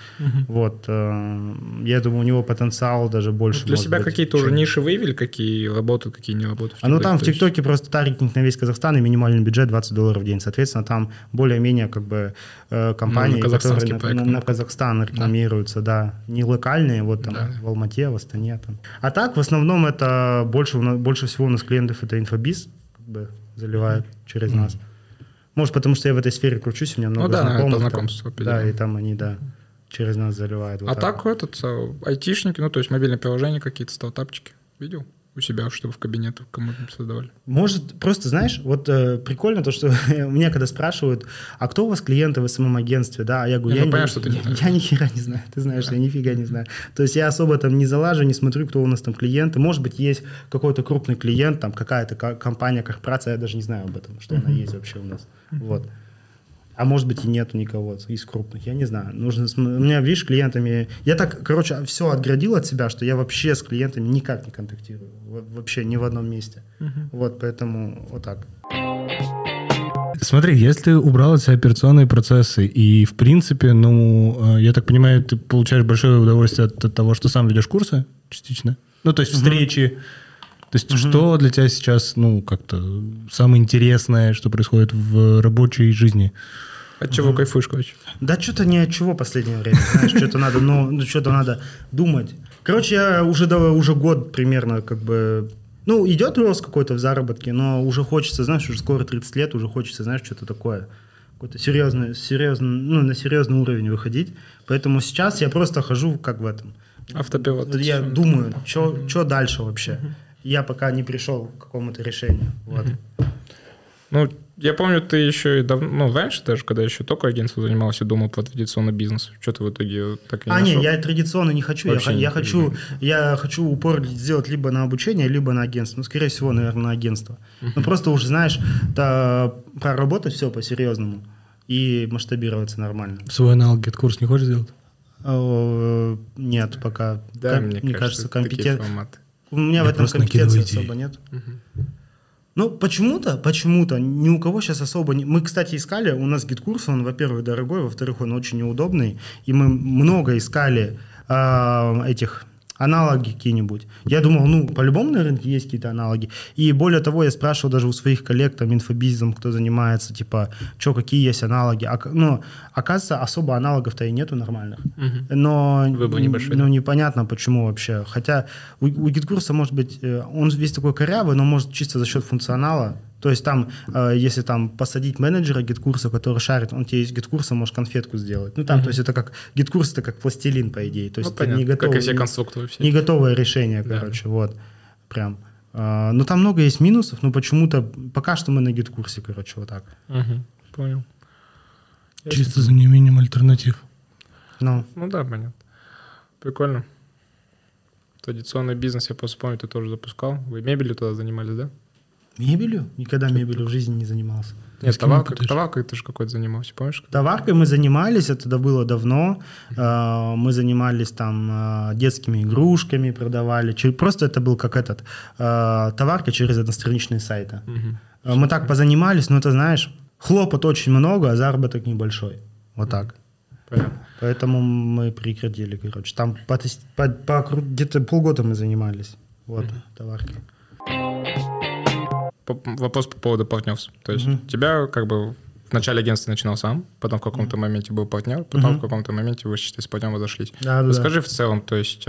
Вот. Я думаю, у него потенциал даже больше. Вот для себя быть, какие-то уже ниши выявили, какие работают, какие не работают? А ну, там в ТикТоке просто таргетинг на весь Казахстан и минимальный бюджет $20 в день. Соответственно, там более-менее как бы компании, которые на Казахстан рекламируются, да. Не локальные, вот там в Алмате, в Астане. Там. А так, в основном это больше всего у нас клиентов это инфобиз, как бы заливают через нас. Может, потому что я в этой сфере кручусь, у меня много знакомств. Да, и там они, через нас заливают. Вот так айтишники, то есть мобильные приложения какие-то, стартапчики, видел? У себя, чтобы в кабинетах кому-то создавали. Может, просто, знаешь, вот прикольно то, что меня когда спрашивают, а кто у вас клиенты в СММ-агентстве, да, а я говорю, я ни хера не знаю, ты знаешь, я нифига не знаю. То есть я особо там не залажу, не смотрю, кто у нас там клиенты. Может быть, есть какой-то крупный клиент, там какая-то компания, корпорация, я даже не знаю об этом, что она есть вообще у нас. Вот. А может быть и нету никого из крупных, я не знаю. Нужно, у меня, видишь, клиентами... Я так, все отградил от себя, что я вообще с клиентами никак не контактирую. Вообще ни в одном месте. Вот, поэтому вот так. Смотри, если ты убрал от себя операционные процессы, и, в принципе, я так понимаю, ты получаешь большое удовольствие от того, что сам ведешь курсы частично? Ну, то есть встречи. То есть что для тебя сейчас, как-то самое интересное, что происходит в рабочей жизни? От чего кайфуешь, короче? Да что-то не от чего в последнее время, знаешь, что-то надо думать. Короче, я уже год примерно идет рост какой-то в заработке, но уже хочется, знаешь, уже скоро 30 лет, уже хочется, знаешь, что-то такое. Какой-то на серьезный уровень выходить. Поэтому сейчас я просто хожу как в этом. Автопилот. Я думаю, что дальше вообще. Я пока не пришел к какому-то решению. Вот. Ну, я помню, ты еще и давно, раньше даже, когда еще только агентство занималось, я думал про традиционный бизнес. Что ты в итоге так и не нашел? Нет, я традиционно не хочу. Я хочу упор сделать либо на обучение, либо на агентство. Скорее всего, наверное, на агентство. Просто уже, знаешь, проработать все по-серьезному и масштабироваться нормально. Свой аналог GetCourse не хочешь сделать? Нет, пока. Да, мне кажется, такие форматы. У меня в этом компетенции особо нет. Ну, почему-то, ни у кого сейчас особо... Мы, кстати, искали, у нас GetCourse, он, во-первых, дорогой, во-вторых, он очень неудобный, и мы много искали этих аналоги какие-нибудь. Я думал, ну, по-любому на рынке есть какие-то аналоги. И более того, я спрашивал даже у своих коллег, там, инфобизнесом, кто занимается, типа, что, какие есть аналоги. Ну, оказывается, особо аналогов-то и нету нормальных. Угу. Но небольшой, да? Непонятно, почему вообще. Хотя у GetCourse, может быть, он весь такой корявый, но, может, чисто за счет функционала. То есть там, если там посадить менеджера GetCourse, который шарит, он тебе из GetCourse может конфетку сделать. Ну там, то есть это как GetCourse, это как пластилин, по идее. То есть ну, это не готовый, как и все конструкторы. Не готовое решение, короче, да. Вот. Прям. Но там много есть минусов, но почему-то пока что мы на GetCourse, короче, вот так. Понял. Чисто за неимением альтернатив. Ну да, понятно. Прикольно. Традиционный бизнес, я просто помню, ты тоже запускал. Вы мебелью тогда занимались, да? Мебелью? Никогда мебелью в жизни не занимался. Нет, товаркой ты же какой-то занимался, помнишь? Товаркой мы занимались, это было давно. Мы занимались там детскими игрушками, продавали. Просто это был как этот, товарка через одностраничные сайты. Мы так позанимались, но это, знаешь, хлопот очень много, а заработок небольшой. Вот так. Понятно. Поэтому мы прекратили, короче. Там где-то полгода мы занимались. Вот, товаркой. Вопрос по поводу партнерств. То есть тебя как бы в начале агентства начинал сам, потом в каком-то моменте был партнер, потом в каком-то моменте вы с партнером разошлись. Расскажи в целом, то есть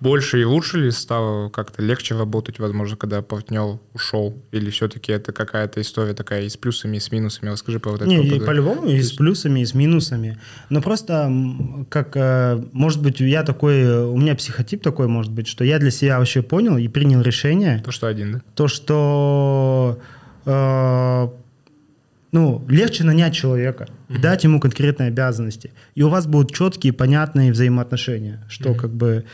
больше и лучше ли стало как-то легче работать, возможно, когда партнер ушел? Или все-таки это какая-то история такая и с плюсами, и с минусами? Расскажи про вот это. Не, по-любому и с плюсами, и с минусами. Но просто, как, может быть, я такой, у меня психотип такой, может быть, что я для себя вообще понял и принял решение. То, что один, да? То, что... Ну, легче нанять человека, дать ему конкретные обязанности. И у вас будут четкие, понятные взаимоотношения, что как бы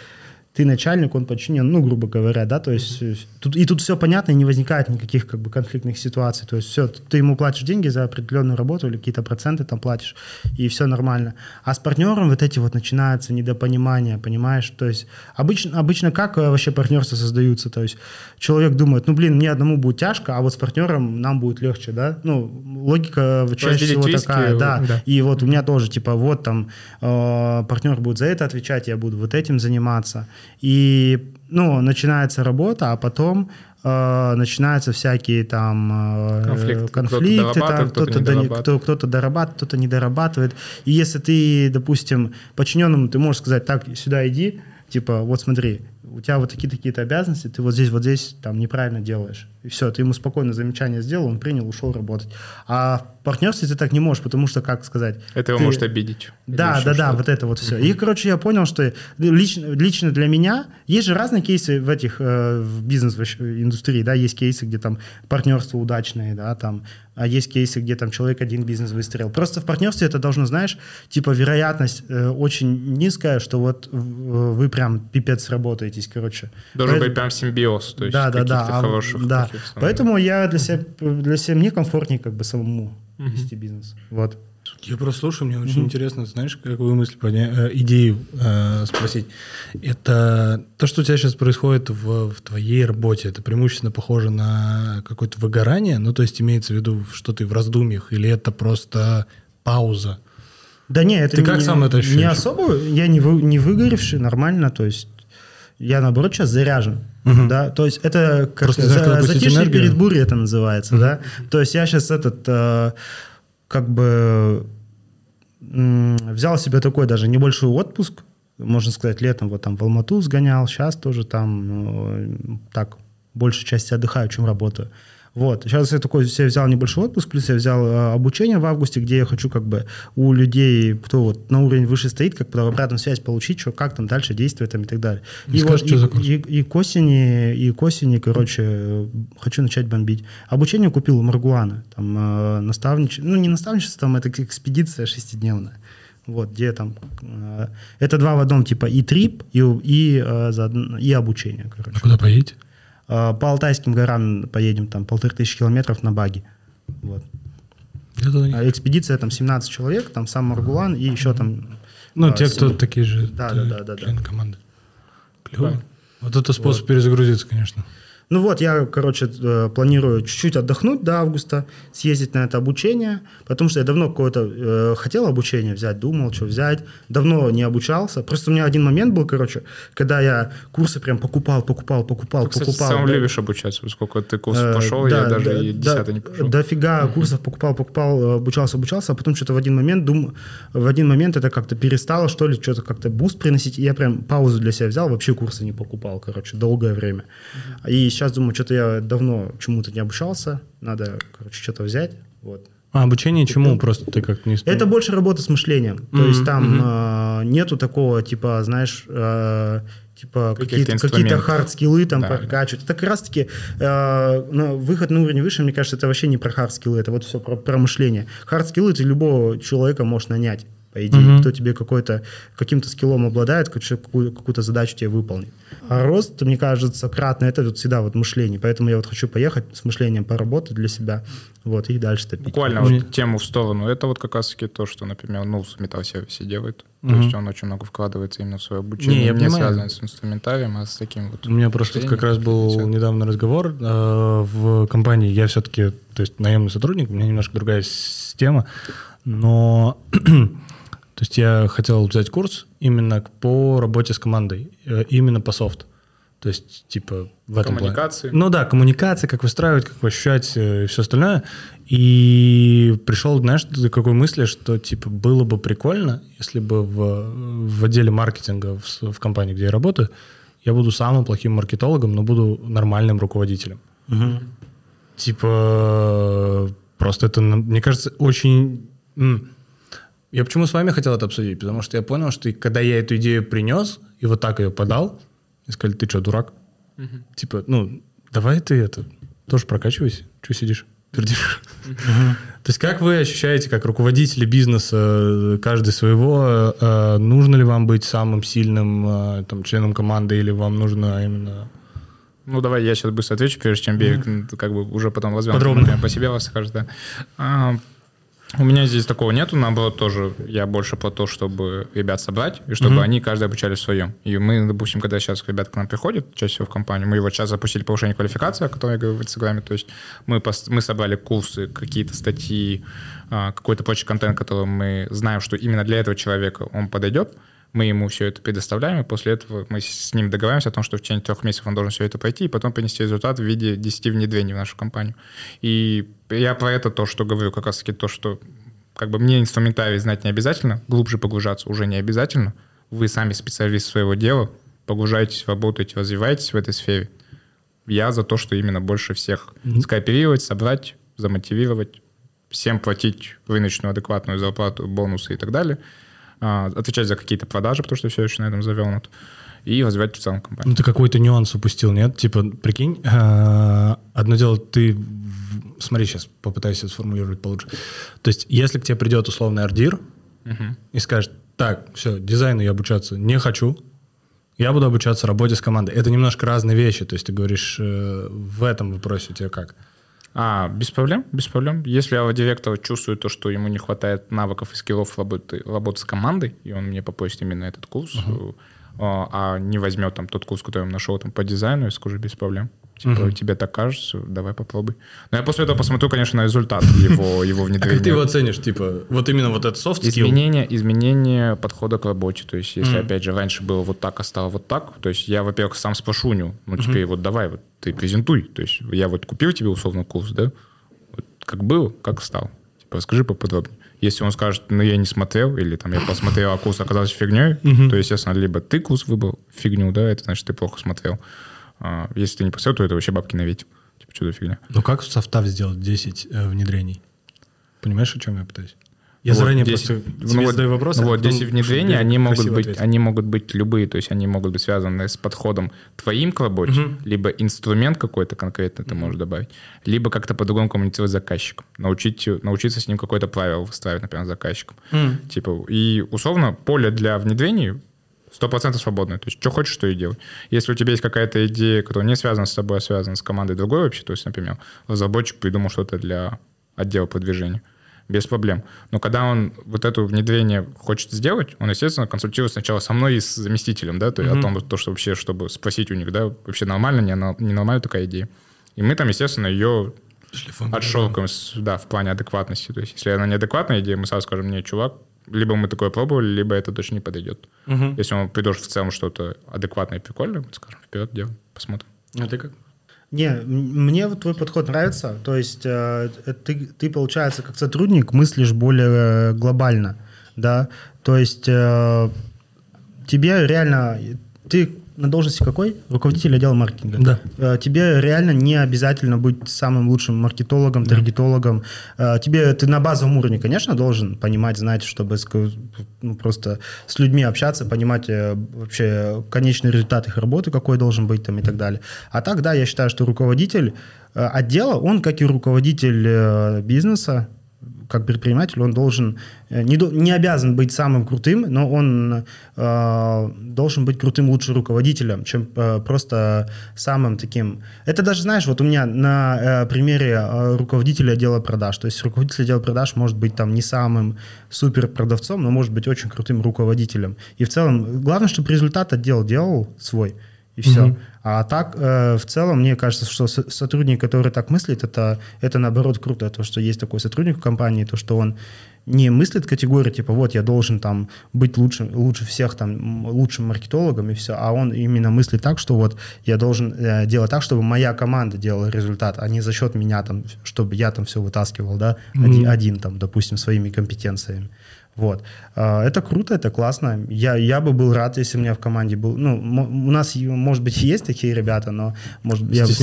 ты начальник, он подчинен, ну, грубо говоря, да, то есть тут все понятно, и не возникает никаких как бы конфликтных ситуаций, то есть все, ты ему платишь деньги за определенную работу или какие-то проценты там платишь, и все нормально. А с партнером вот эти вот начинаются недопонимания, понимаешь, то есть обычно как вообще партнерства создаются, то есть человек думает, ну, блин, мне одному будет тяжко, а вот с партнером нам будет легче, да, ну, логика чаще всего такая, да, и вот у меня тоже, типа, вот там партнер будет за это отвечать, я буду вот этим заниматься. И, ну, начинается работа, а потом начинаются всякие там конфликты, кто-то дорабатывает, кто-то не дорабатывает. И если ты, допустим, подчиненному, ты можешь сказать, так, сюда иди, типа, вот смотри, у тебя вот такие-то обязанности, ты вот здесь там неправильно делаешь. И все, ты ему спокойно замечание сделал, он принял, ушел работать. А в партнерстве ты так не можешь, потому что, как сказать... Это его может обидеть. Да, вот это вот все. И, короче, я понял, что лично для меня... Есть же разные кейсы в бизнес-индустрии, да, есть кейсы, где там партнерства удачные, да, там... А есть кейсы, где там человек один бизнес выстрелил. Просто в партнерстве это должно, знаешь, типа вероятность очень низкая, что вот вы прям пипец работаетесь, короче. Должен быть прям симбиоз, то есть каких-то хороших. Да. Поэтому я для себя мне комфортнее как бы самому вести бизнес. Вот. Я просто слушаю, мне очень интересно, знаешь, какую мысль, идею спросить. Это то, что у тебя сейчас происходит в твоей работе, это преимущественно похоже на какое-то выгорание, ну, то есть имеется в виду, что ты в раздумьях, или это просто пауза? Да не, это ты как сам это ощущаешь? Не особо, я не выгоревший, нормально, то есть я, наоборот, сейчас заряжен. Да, то есть это как затишье перед бурей это называется, да? То есть я сейчас как бы взял себе такой даже небольшой отпуск, можно сказать, летом вот там в Алмату сгонял, сейчас тоже там так, большей части отдыхаю, чем работаю. Вот, сейчас я такой себе взял небольшой отпуск, плюс я взял обучение в августе, где я хочу как бы у людей, кто вот на уровень выше стоит, как бы обратную связь получить, что, как там дальше действовать там, и так далее. И, скажешь, вот, и к осени, короче, хочу начать бомбить. Обучение купил у Маргулана, там наставничество, ну не наставничество, там это экспедиция шестидневная. Вот, где там... Это два в одном, типа и трип, и обучение, короче. А куда поедете? По Алтайским горам поедем, там 1500 километров на баги. Вот. Экспедиция там 17 человек, там сам Маргулан и еще там... Ну, те, кто такие же, члены команды. Клево. Вот это способ перезагрузиться, конечно. Ну вот, я, короче, планирую чуть-чуть отдохнуть до августа, съездить на это обучение, потому что я давно какое-то хотел обучение взять, думал, что взять, давно не обучался. Просто у меня один момент был, короче, когда я курсы прям покупал. Ты сам любишь обучаться, сколько ты курсов пошел, я даже и десятый не пошел. Дофига курсов покупал, обучался, а потом что-то в один момент это как-то перестало, что ли, что-то как-то буст приносить, и я прям паузу для себя взял, вообще курсы не покупал, короче, долгое время. И сейчас думаю, что-то я давно чему-то не обучался, надо, короче, что-то взять. Вот. А обучение чему? Это, просто ты как-то не... Это больше работа с мышлением. Mm-hmm. То есть там нету такого, типа, знаешь... какие-то хард-скиллы там прокачивать. Это как раз-таки выход на уровень выше, мне кажется, это вообще не про хард-скиллы, это вот все про мышление. Хард-скиллы ты любого человека можешь нанять, по идее, кто тебе каким-то скиллом обладает, какую-то задачу тебе выполнит. А рост, мне кажется, кратно это вот всегда вот мышление. Поэтому я вот хочу поехать с мышлением поработать для себя, вот, и дальше топить. Буквально вот тему в сторону. Это вот как раз-таки то, что, например, в Метал-сервисе делает. То есть он очень много вкладывается именно в свое обучение. Не, я понимаю. Связано с инструментарием, а с таким вот... У меня просто как раз был недавно разговор в компании. Я все-таки, то есть наемный сотрудник, у меня немножко другая система, но... То есть я хотел взять курс именно по работе с командой, именно по софт. То есть типа в этом коммуникации. Плане. Ну да, коммуникации, как выстраивать, как ощущать и все остальное. И пришел, знаешь, до какой мысли, что типа было бы прикольно, если бы в отделе маркетинга в компании, где я работаю, я буду самым плохим маркетологом, но буду нормальным руководителем. Угу. Типа просто это, мне кажется, очень... Я почему с вами хотел это обсудить? Потому что я понял, что когда я эту идею принес и вот так ее подал, и сказали, ты что, дурак? Uh-huh. Типа, ну, давай ты это, тоже прокачивайся. Что сидишь, пердишь? Uh-huh. То есть как вы ощущаете, как руководители бизнеса, каждый своего, нужно ли вам быть самым сильным там, членом команды, или вам нужно именно... Ну, давай я сейчас быстро отвечу, прежде чем Берик как бы уже потом возьмем. Подробно. По себе вас скажет, да. У меня здесь такого нету, наоборот, тоже я больше про то, чтобы ребят собрать, и чтобы они каждый обучались в своем. И мы, допустим, когда сейчас ребята к нам приходят, чаще всего в компанию, мы его сейчас запустили повышение квалификации, о которой я говорю в Инстаграме, то есть мы собрали курсы, какие-то статьи, какой-то прочий контент, который мы знаем, что именно для этого человека он подойдет, мы ему все это предоставляем, и после этого мы с ним договариваемся о том, что в течение 3 месяцев он должен все это пройти, и потом принести результат в виде 10 внедрений в нашу компанию. И я про это то, что говорю, как раз-таки то, что как бы мне инструментарий знать не обязательно, глубже погружаться уже не обязательно. Вы сами специалист своего дела, погружаетесь, работаете, развиваетесь в этой сфере. Я за то, что именно больше всех скооперировать, собрать, замотивировать, всем платить рыночную адекватную зарплату, бонусы и так далее, отвечать за какие-то продажи, потому что все еще на этом завернут, и развивать в целом компанию. Ну, ты какой-то нюанс упустил, нет? Типа, прикинь, одно дело, ты... Смотри, сейчас попытаюсь это сформулировать получше. То есть, если к тебе придет условный ардир и скажет, так, все, дизайну я обучаться не хочу, я буду обучаться работе с командой. Это немножко разные вещи, то есть ты говоришь, в этом вопросе у тебя как? Без проблем, без проблем. Если директор чувствует то, что ему не хватает навыков и скиллов работы с командой, и он мне попросит именно этот курс, а не возьмет там тот курс, который я нашел там, по дизайну, и скажу, без проблем. Типа, тебе так кажется, давай попробуй. Но я после этого посмотрю, конечно, на результат его внедрения. А как ты его оценишь? Типа, вот именно вот этот soft skill? Изменение подхода к работе. То есть, если, опять же, раньше было вот так, а стало вот так, то есть я, во-первых, сам спрошу у него, теперь вот давай, вот ты презентуй. То есть я вот купил тебе условно курс, да? Вот как был, как стал. Типа, расскажи поподробнее. Если он скажет, я не смотрел, или там я посмотрел, а курс оказался фигней, то, естественно, либо ты курс выбрал фигню, да, это значит, ты плохо смотрел. Если ты не посмотрел, то это вообще бабки на ветер. Типа, чудо фигня. Ну как в софтав сделать 10 внедрений? Понимаешь, о чем я пытаюсь? Я вот заранее 10, просто задаю вопросы. Вот 10 внедрений, они могут быть любые, то есть они могут быть связаны с подходом твоим к работе, либо инструмент какой-то конкретный ты можешь добавить, либо как-то по-другому коммуницировать с заказчиком, научиться с ним какое-то правило выстраивать, например, с заказчиком. Типа, и условно поле для внедрений 100% свободное. То есть, что хочешь, что и делай. Если у тебя есть какая-то идея, которая не связана с тобой, а связана с командой другой вообще, то есть, например, разработчик придумал что-то для отдела продвижения. без проблем. Но когда он вот это внедрение хочет сделать, он, естественно, консультирует сначала со мной и с заместителем, да, то есть о том, то, что вообще, чтобы спросить у них, да, вообще нормально, не нормально такая идея. И мы там, естественно, ее отшелкаем, да, в плане адекватности. То есть если она неадекватная идея, мы сразу скажем: не, чувак, либо мы такое пробовали, либо это точно не подойдет. Если он предложит в целом что-то адекватное и прикольное, мы скажем: вперед, делаем, посмотрим. А ты как? Не, мне вот твой подход нравится. То есть ты, получается, как сотрудник мыслишь более глобально, да? То есть тебе реально... Ты на должности какой? Руководитель отдела маркетинга. Да. Тебе реально не обязательно быть самым лучшим маркетологом, да, таргетологом. Ты на базовом уровне, конечно, должен понимать, знать, чтобы просто с людьми общаться, понимать вообще конечный результат их работы, какой должен быть там и так далее. А так, да, я считаю, что руководитель отдела, он, как и руководитель бизнеса, как предприниматель, он должен не обязан быть самым крутым, но он должен быть крутым лучше руководителем, чем просто самым таким. Это даже, знаешь, вот у меня на примере руководителя отдела продаж. То есть руководитель отдела продаж может быть там не самым супер продавцом, но может быть очень крутым руководителем. И в целом, главное, чтобы результат отдел делал свой. И все. А так, в целом, мне кажется, что сотрудник, который так мыслит, это наоборот круто, то, что есть такой сотрудник в компании, то, что он не мыслит категории, типа, вот, я должен там быть лучше всех, там, лучшим маркетологом и все, а он именно мыслит так, что вот, я должен делать так, чтобы моя команда делала результат, а не за счет меня, там, чтобы я там все вытаскивал, да, один там, допустим, своими компетенциями. Вот. Это круто, это классно. Я бы был рад, если у меня в команде был... Ну, у нас, может быть, есть такие ребята, но может, я с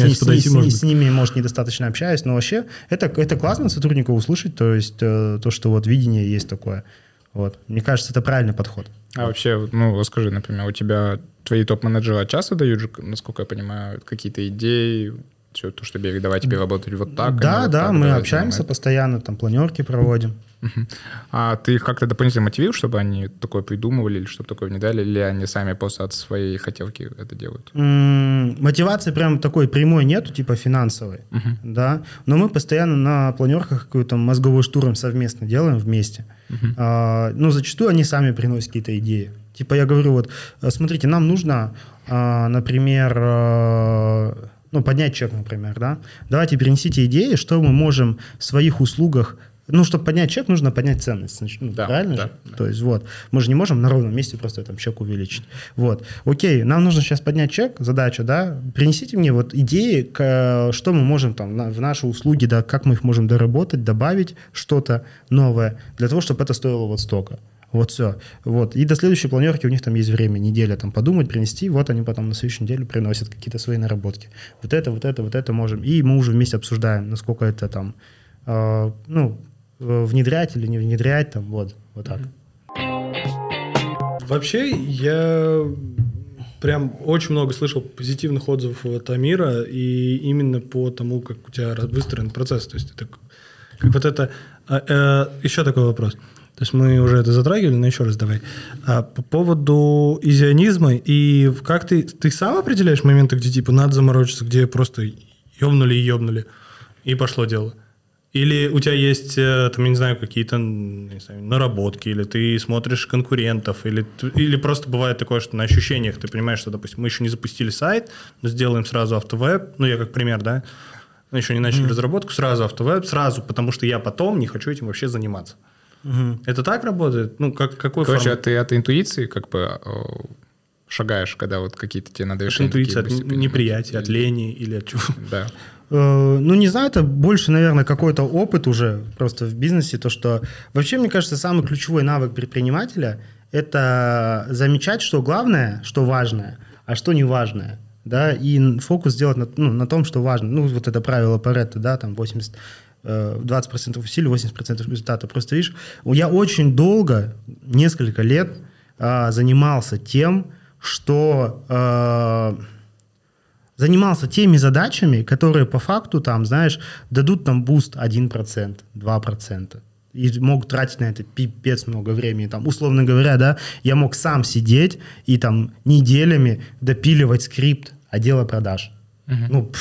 ними, может, недостаточно общаюсь. Но вообще это классно сотрудника услышать, то есть то, что вот видение есть такое. Вот. Мне кажется, это правильный подход. А вообще, ну, расскажи, например, у тебя твои топ-менеджеры часто дают, насколько я понимаю, какие-то идеи? Все то, что Берик, давай тебе работать вот так. Да, да, так, мы общаемся постоянно, там планерки проводим. А ты их как-то дополнительно мотивируешь, чтобы они такое придумывали или чтобы такое внедряли, или они сами просто от своей хотелки это делают? Мотивации прям такой прямой нету, типа финансовой, да. Но мы постоянно на планерках какую-то мозговой штурм совместно делаем вместе. Но зачастую они сами приносят какие-то идеи. Типа я говорю, вот, смотрите, нам нужно, например... Ну, поднять чек, например, да. Давайте принесите идеи, что мы можем в своих услугах... Ну, чтобы поднять чек, нужно поднять ценность. Ну, да, правильно да, же? Да. То есть, вот. Мы же не можем на ровном месте просто там чек увеличить. Вот. Окей, нам нужно сейчас поднять чек, задача, да. Принесите мне вот идеи, что мы можем там в наши услуги, да, как мы их можем доработать, добавить что-то новое, для того, чтобы это стоило вот столько. Вот все. Вот. И до следующей планерки у них там есть время, неделя там подумать, принести. Вот они потом на следующую неделю приносят какие-то свои наработки. Вот это, вот это, вот это можем. И мы уже вместе обсуждаем, насколько это там, внедрять или не внедрять. Там, вот так. Вообще я прям очень много слышал позитивных отзывов от Амира. И именно по тому, как у тебя выстроен процесс. То есть это как вот это... Еще такой вопрос. То есть мы уже это затрагивали, но еще раз давай. По поводу изионизма, и как ты сам определяешь моменты, где типа надо заморочиться, где просто ёбнули, и пошло дело? Или у тебя есть, там, я не знаю, какие-то наработки, или ты смотришь конкурентов, или просто бывает такое, что на ощущениях ты понимаешь, что, допустим, мы еще не запустили сайт, но сделаем сразу автовеб, ну я как пример, да, еще не начали разработку, сразу автовеб, сразу, потому что я потом не хочу этим вообще заниматься. Это так работает? Ну, какой формат? Короче, ты от интуиции как бы шагаешь, когда вот какие-то тебе надо решения. От интуиции, от неприятия, от лени или от чего? Да. Ну, не знаю, это больше, наверное, какой-то опыт уже просто в бизнесе, то, что... Вообще, мне кажется, самый ключевой навык предпринимателя – это замечать, что главное, что важное, а что не важное. Да, и фокус сделать на том, что важно. Ну, вот это правило Паретто, да, там 20% усилий, 80% результата. Просто видишь, я очень долго, несколько лет занимался тем, что... занимался теми задачами, которые по факту, там, знаешь, дадут там буст 1%, 2%. И мог тратить на это пипец много времени. Там, условно говоря, да, я мог сам сидеть и там неделями допиливать скрипт отдела продаж. Ну,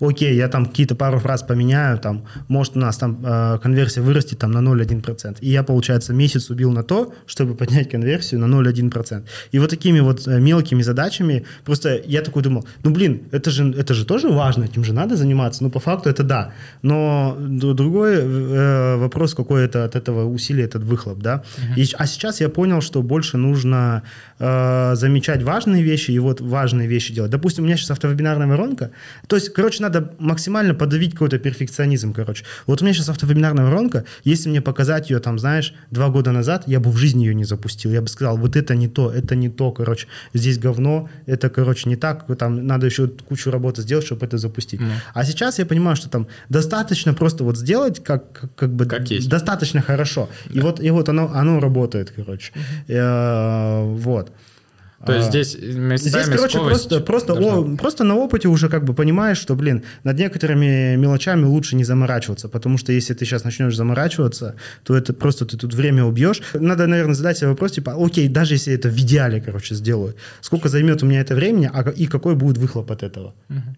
окей, я там какие-то пару фраз поменяю, там, может, у нас там конверсия вырастет там, на 0,1%. И я, получается, месяц убил на то, чтобы поднять конверсию на 0,1%. И вот такими вот мелкими задачами, просто я такой думал, ну, блин, это же тоже важно, этим же надо заниматься. Ну, по факту это да. Но другой вопрос, какой это от этого усилия, этот выхлоп, да. А сейчас я понял, что больше нужно замечать важные вещи и вот важные вещи делать. Допустим, у меня сейчас автовебинарная воронка. То есть, короче, надо максимально подавить какой-то перфекционизм, короче. Вот у меня сейчас автовебинарная воронка, если мне показать ее, там, знаешь, 2 года назад, я бы в жизни ее не запустил. Я бы сказал, вот это не то, короче, здесь говно, это, короче, не так, там, надо еще кучу работы сделать, чтобы это запустить. А сейчас я понимаю, что там достаточно просто вот сделать, как бы как есть. Достаточно хорошо. Да. И вот оно работает, короче. Вот. То есть здесь, короче, просто на опыте уже как бы понимаешь, что, блин, над некоторыми мелочами лучше не заморачиваться, потому что если ты сейчас начнешь заморачиваться, то это просто ты тут время убьешь. Надо, наверное, задать себе вопрос, типа, окей, даже если это в идеале, короче, сделаю, сколько займет у меня это времени, и какой будет выхлоп от этого?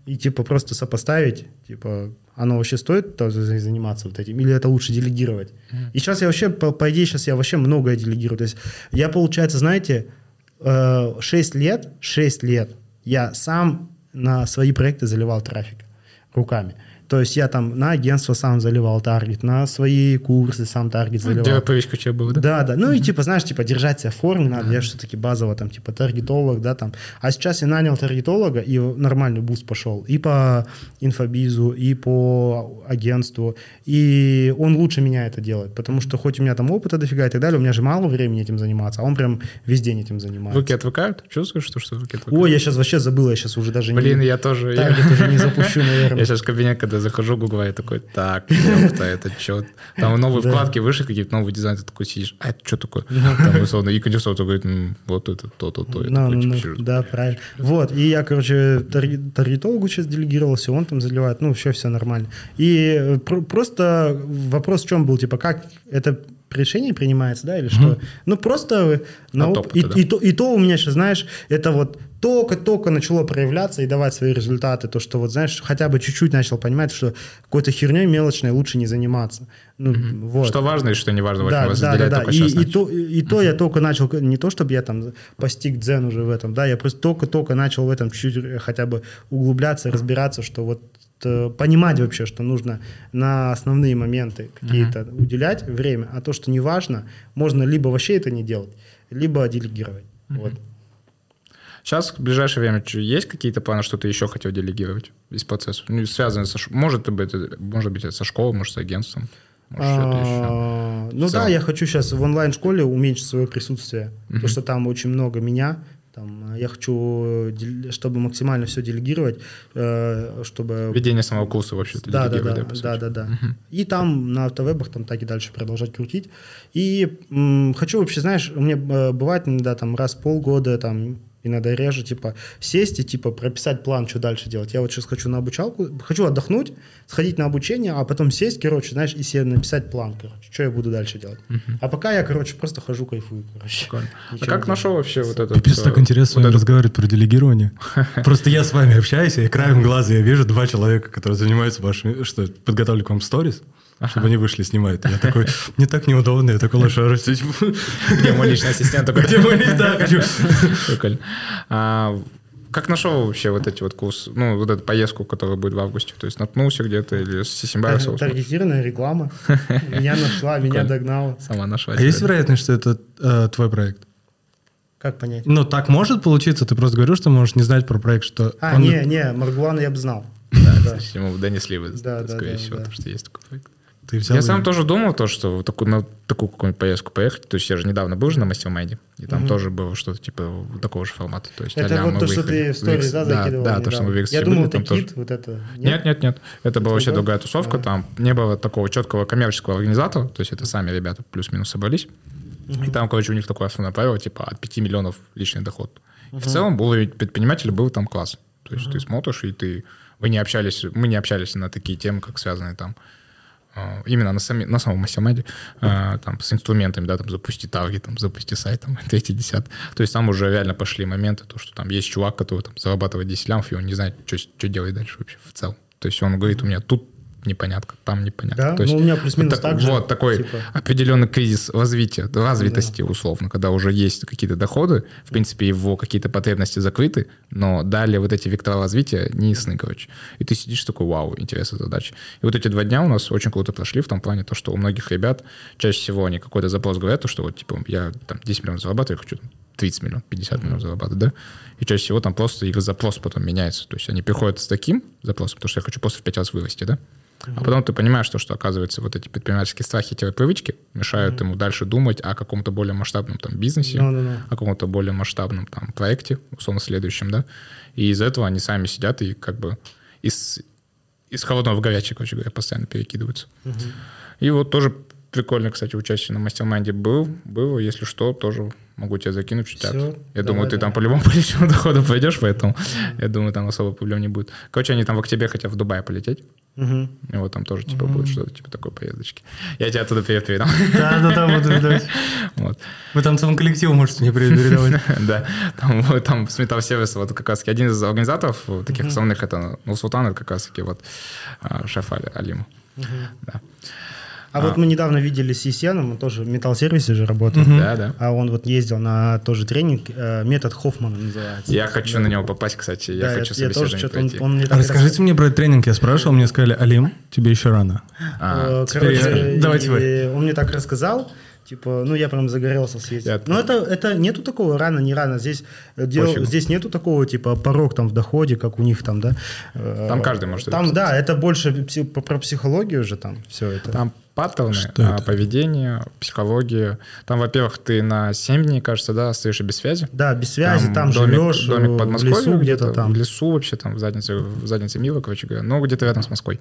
И, типа, просто сопоставить, типа, оно вообще стоит заниматься вот этим, или это лучше делегировать? И сейчас я вообще, по идее, сейчас я вообще многое делегирую. То есть я, получается, знаете... 6 лет я сам на свои проекты заливал трафик руками. То есть я там на агентство сам заливал таргет, на свои курсы сам таргет заливал. Дело привычка у тебя была, да? Да, да. Ну и типа, знаешь, типа держать себя в форме надо. Я же все-таки базово там типа таргетолог, да, там. А сейчас я нанял таргетолога, и нормальный буст пошел. И по инфобизу, и по агентству. И он лучше меня это делает. Потому что хоть у меня там опыта дофига и так далее, у меня же мало времени этим заниматься, а он прям весь день этим занимается. Руки отвыкают? Чувствуешь, что руки отвыкают? Ой, я сейчас вообще забыл, я сейчас уже даже не... Блин, я тоже... Таргет уже не запущу, наверное. Я сейчас в кабинет, когда захожу, гуглаю, такой, так, ёпта, это чё? Там новые вкладки вышли, какие-то новые дизайны, ты такой сидишь, а это чё такое? Там условно, и кондисов говорит, вот это то. Да, правильно. Вот, и я, короче, таргетологу сейчас делегировался, он там заливает, ну, вообще все нормально. И просто вопрос в чем был, типа, как это... решение принимается, да, или что? Ну, просто... И то у меня сейчас, знаешь, это вот только-только начало проявляться и давать свои результаты. То, что вот, знаешь, хотя бы чуть-чуть начал понимать, что какой-то херней мелочной лучше не заниматься. Ну, вот. Что важно и что не важно. Да, да, да, да. И то я только начал, не то, чтобы я там постиг дзен уже в этом, да, я просто только-только начал в этом чуть-чуть хотя бы углубляться, разбираться, что вот понимать вообще, что нужно на основные моменты какие-то уделять время, а то, что не важно, можно либо вообще это не делать, либо делегировать. Вот. Сейчас, в ближайшее время, есть какие-то планы, что ты еще хотел делегировать из процесса? Ну, связанные со школой, может быть, это со школой, может, с агентством? Ну да, я хочу сейчас в онлайн-школе уменьшить свое присутствие, потому что там очень много меня. Там, я хочу, чтобы максимально все делегировать, чтобы... Ведение самого курса вообще делегировать. Да. И там на автовебах там так и дальше продолжать крутить. И хочу вообще, знаешь, у меня бывает иногда там раз в полгода, там, иногда реже, типа, сесть и типа прописать план, что дальше делать. Я вот сейчас хочу на обучалку, хочу отдохнуть, сходить на обучение, а потом сесть, короче, знаешь, и себе написать план, короче, что я буду дальше делать. А пока я, короче, просто хожу, кайфую, короче. А как нашел вообще вот это? Пипец, так интересно разговаривать про делегирование. Просто я с вами общаюсь, и краем глаза я вижу 2 человека, которые занимаются вашими, что, подготовлю к вам сторис, чтобы они вышли, снимают. Я такой, мне так неудобно, я такой, лучше. Где мой личный ассистент? Где мой личный? Прикольно. Как нашел вообще вот эти вот курсы, ну, вот эту поездку, которая будет в августе? То есть наткнулся где-то или симбарился? Таргетированная реклама. Меня нашла, меня догнала. Сама нашла. А есть вероятность, что это твой проект? Как понять? Ну, так может получиться? Ты просто говоришь, что можешь не знать про проект, что... Не, Маргулана я бы знал. Да, ему донесли бы, скорее всего, потому что есть такой проект. Я сам тоже думал, то, что на такую какую-нибудь поездку поехать. То есть я же недавно был же на мастер-майнде, и там тоже было что-то типа такого же формата. То есть, это вот то, что ты в сторис закидывал? Да, то, что мы в Виксе были. Я думал, это Кит, вот это. Нет. Это была вообще другая тусовка. Там не было такого четкого коммерческого организатора. То есть это сами ребята плюс-минус собрались. И там, короче, у них такое основное правило, типа от 5 миллионов личный доход. В целом, предпринимателей был там класс. То есть ты смотришь, и мы не общались на такие темы, как связанные там именно на самом мастер-майнде, там, с инструментами, да, там, запусти таргет, там, запусти сайт, там, 3-10. То есть там уже реально пошли моменты, то, что там есть чувак, который там зарабатывает 10 лямов, и он не знает, что делать дальше вообще в целом. То есть он говорит, у меня тут непонятка, там непонятно. Да? То есть, ну, у меня плюс-минус вот, так же. Вот такой типа определенный кризис развитости, да, условно, когда уже есть какие-то доходы, в принципе, его какие-то потребности закрыты, но далее вот эти вектора развития не ясны, короче. И ты сидишь такой, вау, интересная задача. И вот эти 2 дня у нас очень круто прошли в том плане, то, что у многих ребят чаще всего они какой-то запрос говорят, то, что вот, типа, я там 10 миллионов зарабатываю, я хочу 30 миллионов, 50 миллионов зарабатывать, да? И чаще всего там просто их запрос потом меняется. То есть они приходят с таким запросом, потому что я хочу просто в 5 раз вырасти, да? А потом ты понимаешь, что оказывается, вот эти предпринимательские страхи-привычки мешают ему дальше думать о каком-то более масштабном там бизнесе, о каком-то более масштабном там проекте, условно, следующем, да. И из-за этого они сами сидят и как бы из холодного в горячее, короче говоря, постоянно перекидываются. И вот тоже прикольно, кстати, участие на мастер-майнде было, если что, тоже могу тебя закинуть в чат. Я думаю, ты там по-любому по личному доходу пойдешь, поэтому я думаю, там особо проблем не будет. Короче, они там в октябре хотят в Дубай полететь. И вот там тоже типа будет что-то типа такой поездочки. Я тебя оттуда передам. Да, буду передавать. Вы там целым коллективом можете мне передавать. Да, там с Метал-сервиса вот как раз один из организаторов таких основных, это Султан, это как раз-таки вот шеф Алима. Да. А вот мы недавно видели с Есеном, он тоже в Метал-сервисе же работает. Да. А он вот ездил на тоже тренинг, метод Хоффмана называется. Я хочу на него попасть, кстати. Я хочу собеседование пройти. Расскажите мне про тренинг. Я спрашивал, мне сказали, Алим, тебе еще рано. Короче, он мне так рассказал. Типа, ну я прям загорелся съездить. Но это нету такого рано, не рано. Здесь нету такого, типа, порог там в доходе, как у них там, да. Там каждый может. Там, да, это больше про психологию уже там все это. Там паттерны, поведение, психология. Там, во-первых, ты на 7 дней, кажется, да, остаешься без связи. Да, без связи, там живешь домик под Москвой, в лесу где-то там. В лесу вообще, там, в заднице мила, короче говоря, но где-то рядом с Москвой.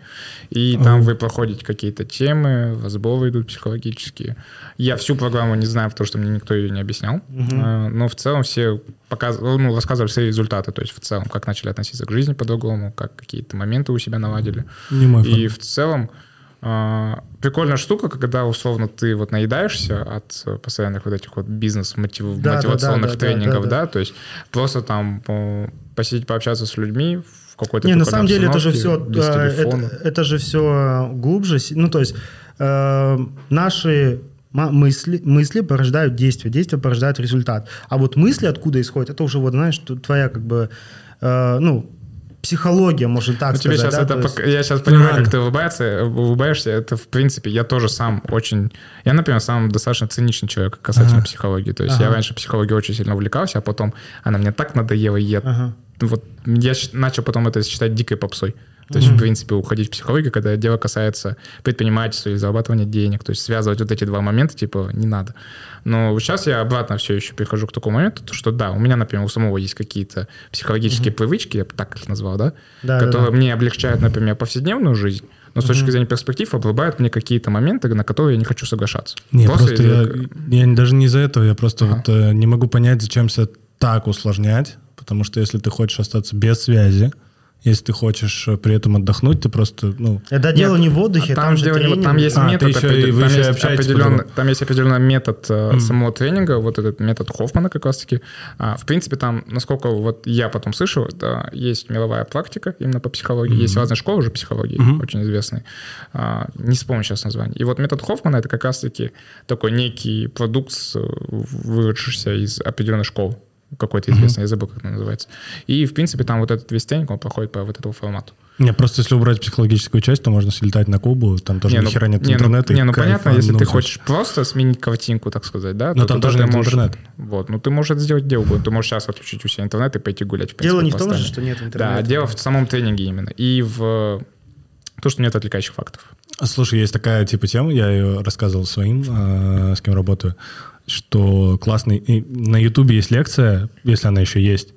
И там вы проходите какие-то темы, разборы идут психологические. Я всю программу не знаю, потому что мне никто ее не объяснял. Но в целом все рассказывали все результаты, то есть в целом, как начали относиться к жизни по-другому, как какие-то моменты у себя наладили. И в целом прикольная штука, когда условно ты вот наедаешься от постоянных вот этих вот бизнес-мотивационных тренингов, да, то есть просто там посидеть, пообщаться с людьми в какой-то... Не, на самом деле это же все... Это же все глубже. Ну, то есть наши мысли порождают действия, действия порождают результат. А вот мысли откуда исходят, это уже вот, знаешь, твоя как бы... Психология, можно так сказать. Сейчас да? Я сейчас понимаю, как ты улыбаешься. Это, в принципе, я тоже сам очень... Я, например, сам достаточно циничный человек касательно психологии. То есть я раньше психологией очень сильно увлекался, а потом она мне так надоела, и я начал потом это считать дикой попсой. То есть, в принципе, уходить в психологию, когда дело касается предпринимательства или зарабатывания денег. То есть связывать вот эти два момента, типа, не надо. Но сейчас я обратно все еще прихожу к такому моменту, что да, у меня, например, у самого есть какие-то психологические привычки, я бы так их назвал, да, которые мне облегчают, например, повседневную жизнь, но с точки зрения перспектив обрубают мне какие-то моменты, на которые я не хочу соглашаться. Не, просто я даже не из-за этого, я просто вот не могу понять, зачем себя так усложнять, потому что если ты хочешь остаться без связи, если ты хочешь при этом отдохнуть, ты просто... Это дело не в отдыхе, там же тренинг. Там есть метод, там есть определенный метод самого тренинга, вот этот метод Хоффмана как раз-таки. В принципе, там, насколько вот я потом слышал, да, есть мировая практика именно по психологии, есть разные школы уже психологии, очень известные. Не вспомню сейчас название. И вот метод Хоффмана — это как раз-таки такой некий продукт, выросшийся из определенной школы. Какой-то известный, я забыл, как он называется. И, в принципе, там вот этот весь тренинг, он проходит по вот этому формату. Не, просто если убрать психологическую часть, то можно слетать на Кубу, там тоже ни хера нет интернета. Понятно, если ты хочешь просто сменить картинку, так сказать, да? Но там тоже нет интернета. Вот, ты можешь это сделать где угодно. Ты можешь сейчас отключить у себя интернет и пойти гулять. Дело не в том, что нет интернета. Да, дело в самом тренинге именно. И в то, что нет отвлекающих фактов. Слушай, есть такая типа тема, я ее рассказывал своим, с кем работаю, что классный... На Ютубе есть лекция, если она еще есть.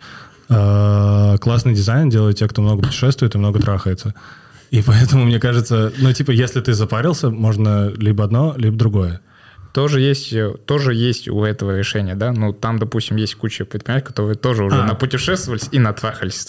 Классный дизайн делают те, кто много путешествует и много трахается. И поэтому, мне кажется, если ты запарился, можно либо одно, либо другое. Тоже есть у этого решения, да? Ну, там, допустим, есть куча предпринимателей, которые тоже уже напутешествовались и натрахались.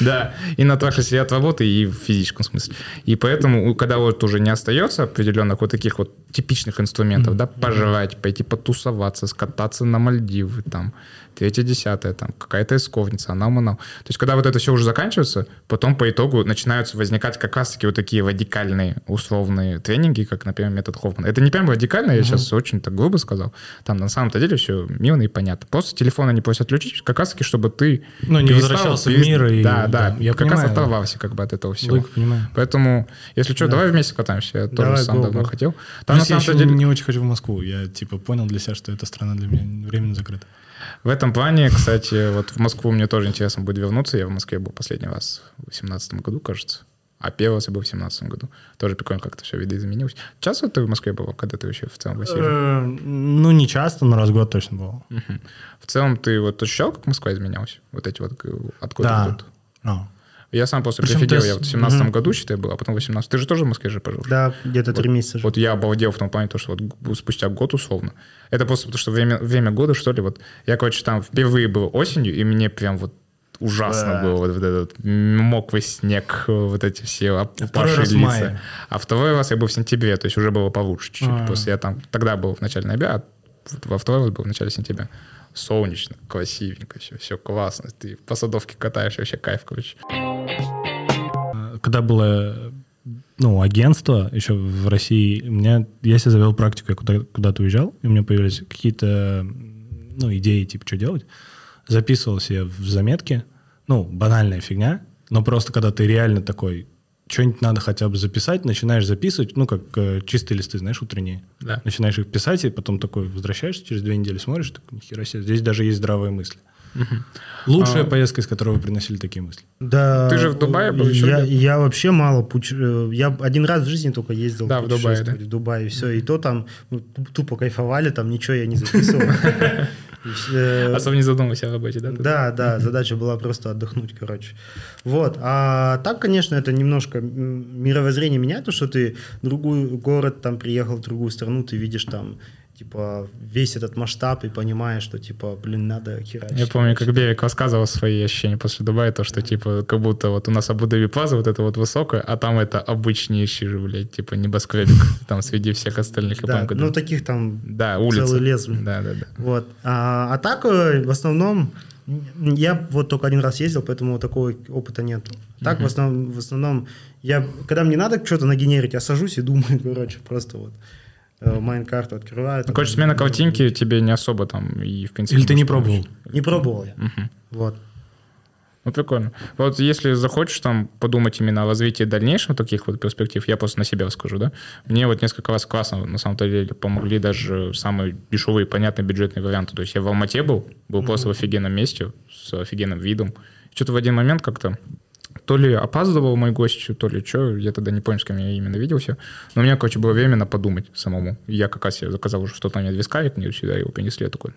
Да, и натрахались и от работы, и в физическом смысле. И поэтому, когда вот уже не остается определенных вот таких вот типичных инструментов, да, пожрать, пойти потусоваться, скататься на Мальдивы, там, 3-10, там, какая-то эскорница, анам-анам. То есть, когда вот это все уже заканчивается, потом по итогу начинаются возникать как раз-таки вот такие радикальные условные тренинги, как, например, метод Хоффмана. Это не прям радикально, я сейчас очень так грубо сказал. Там на самом-то деле все мирно и понятно. Просто телефон они просят отключить, как раз-таки, чтобы ты не возвращался в мир. Я как раз оторвался как бы от этого всего. Лук, понимаю. Поэтому, если что, давай вместе катаемся. Я тоже сам давно хотел. Там, на самом деле... не очень хочу в Москву. Я типа понял для себя, что эта страна для меня временно закрыта. В этом плане, кстати, вот в Москву мне тоже интересно будет вернуться. Я в Москве был последний раз в 2018 году, кажется. А первый раз я был в 2017 году. Тоже прикольно, как-то все видоизменилось. Часто ты в Москве был, когда ты вообще в целом в России? Ну, не часто, но раз в год точно был. В целом ты вот ощущал, как Москва изменялась? Вот эти вот откуда идут? Да. Я сам просто прифигел, я вот в 2017 году, считай, был, а потом в 2018. Ты же тоже в Москве же пожил? Да, где-то 3 месяца жил. Вот я обалдел в том плане, что вот спустя год условно. Это просто потому, что время года, что ли, вот. Я, короче, там впервые был осенью, и мне прям вот ужасно было. Вот этот мокрый снег, вот эти все опавшие лица. А второй раз я был в сентябре, то есть уже было получше чуть-чуть. Просто я там тогда был в начале ноября, а во второй раз был в начале сентября. Солнечно, красивенько, все классно. Ты по садовке катаешь, вообще кайф, короче. Когда было агентство еще в России, я себе завел практику, я куда-то уезжал, и у меня появились какие-то идеи, типа, что делать. Записывался я в заметки, банальная фигня, но просто когда ты реально такой, что-нибудь надо хотя бы записать, начинаешь записывать, как чистые листы, знаешь, утренние. Да. Начинаешь их писать, и потом такой возвращаешься, через 2 недели смотришь, такой, нихера себе, здесь даже есть здравые мысли. Лучшая поездка, из которой вы приносили такие мысли. Да. Ты же в Дубае был еще? Я вообще мало путешествовал. Я один раз в жизни только ездил в Дубае, все. И то там тупо кайфовали, там ничего я не записывал. Особо не задумывайся о работе, да? Да, задача была просто отдохнуть, короче. Вот, а так, конечно, это немножко мировоззрение меняет, то, что ты в другой город, там, приехал в другую страну, ты видишь там, типа, весь этот масштаб и понимаешь, что, типа, блин, надо херачить. Я помню, как Берик рассказывал свои ощущения после Дубая, то, что, типа, как будто вот у нас Абу-Даби Плаза вот это вот высокая, а там это обычнейший же, блядь, типа, небоскребик там среди всех остальных. Да, таких там целый лес. Да. Вот. А так, в основном, я вот только один раз ездил, поэтому такого опыта нет. Так, в основном, я, когда мне надо что-то нагенерить, я сажусь и думаю, короче, просто вот. Майнкарту открывают. Ну, короче, смена картинки тебе не особо там и в принципе... Или ты не пробовал? Не пробовал я. Вот. Ну, прикольно. Вот если захочешь там подумать именно о развитии дальнейшего таких вот перспектив, я просто на себя расскажу, да? Мне вот несколько раз классно, на самом деле, помогли даже самые дешевые, понятные бюджетные варианты. То есть я в Алмате был просто в офигенном месте, с офигенным видом. Что-то в один момент как-то... То ли опаздывал мой гость, то ли что, я тогда не помню, с кем я именно виделся. Но у меня, короче, было временно подумать самому. Я как раз заказал уже что-то, у меня 2 скарик, мне сюда его принесли, я такой...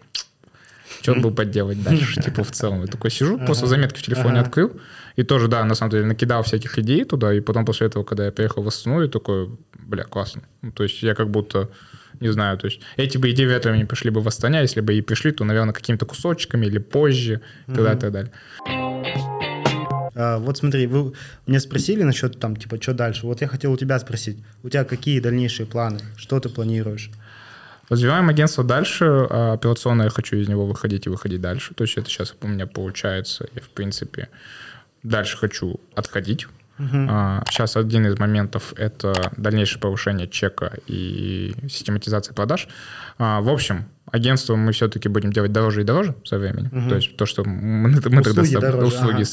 Что он был подделать дальше, типа, в целом. Я такой сижу, просто заметки в телефоне открыл. И тоже, да, на самом деле, накидал всяких идей туда. И потом после этого, когда я приехал в Астану, я такой, бля, классно. Ну, то есть я как будто, не знаю, то есть эти бы идеи вряд ли не пришли бы в Астане. Если бы и пришли, то, наверное, какими-то кусочками или позже, и так далее. Вот смотри, вы меня спросили насчет там, типа, что дальше. Вот я хотел у тебя спросить, у тебя какие дальнейшие планы, что ты планируешь? Развиваем агентство дальше, а операционное я хочу из него выходить дальше. То есть это сейчас у меня получается, я в принципе дальше хочу отходить. Сейчас один из моментов – это дальнейшее повышение чека и систематизация продаж. В общем, агентство мы все-таки будем делать дороже и дороже со временем. То есть то, что мы тогда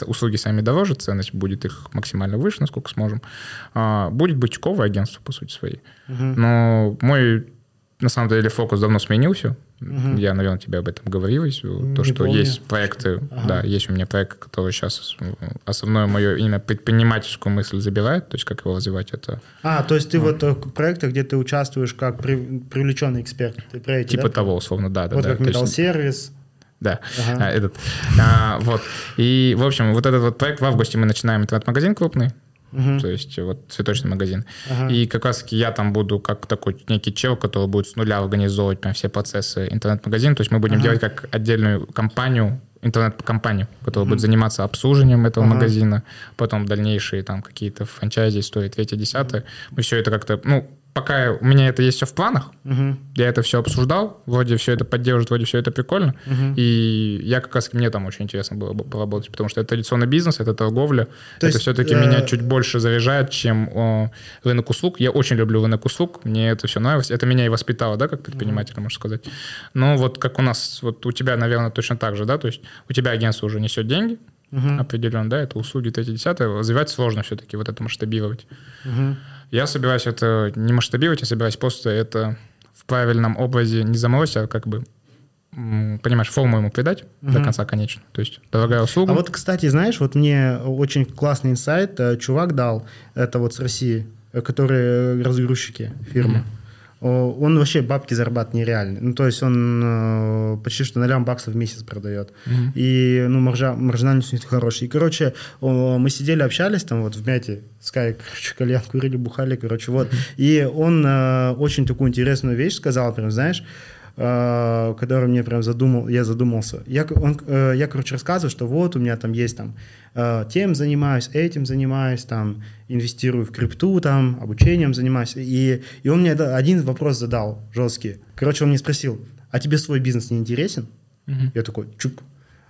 услуги сами дороже, ценность будет их максимально выше, насколько сможем. Будет бутиковое агентство, по сути своей. Но мой, на самом деле, фокус давно сменился. Я, наверное, тебе об этом говорил. То, что есть проекты, да, есть у меня проект, который сейчас основное мое именно предпринимательскую мысль забирает, то есть как его развивать, это... то есть ты вот проекты, где ты участвуешь как привлеченный эксперт. Ты про эти, типа, да? Того, условно, да. Вот да, как Метал-сервис. Да, этот. Вот. И, в общем, вот этот вот проект в августе мы начинаем интернет-магазин крупный. то есть вот цветочный магазин. И как раз я там буду как такой некий чел, который будет с нуля организовывать прям все процессы интернет-магазина, то есть мы будем делать как отдельную компанию, интернет-компанию, которая будет заниматься обслуживанием этого магазина, потом дальнейшие там какие-то франчайзи, истории, третье, десятое. Мы все это как-то, ну, пока у меня это есть все в планах, я это все обсуждал, вроде все это поддерживает, вроде все это прикольно, и я как раз, мне там очень интересно было бы поработать, потому что это традиционный бизнес, это торговля, это все-таки меня чуть больше заряжает, чем рынок услуг. Я очень люблю рынок услуг, мне это все нравилось, это меня и воспитало, да, как предпринимателя, можно сказать. Но вот как у нас, вот у тебя, наверное, точно так же, да, то есть у тебя агентство уже несет деньги, определенно, да, это услуги 3-10, развивать сложно все-таки, вот это масштабировать. Я собираюсь это не масштабировать, я собираюсь просто это в правильном образе не заморозить, а как бы, понимаешь, форму ему придать до конца, конечно. То есть дорогая услуга. А вот, кстати, знаешь, вот мне очень классный инсайт чувак дал, это вот с России, которые разгрузчики фирмы. Он вообще бабки зарабатывает нереально. Ну, то есть он почти что на $1 в месяц продает. И, ну, маржинальность у них хорошая. И, короче, мы сидели, общались там вот в мяте, Skyeng, короче, кальян курили, бухали, короче, вот. И он очень такую интересную вещь сказал, прям, знаешь, который мне прям задумался. Я, короче, рассказываю, что вот у меня там есть там тем занимаюсь, этим занимаюсь, там инвестирую в крипту, там обучением занимаюсь. И он мне один вопрос задал жесткий. Короче, он мне спросил, а тебе свой бизнес не интересен? Я такой, чук,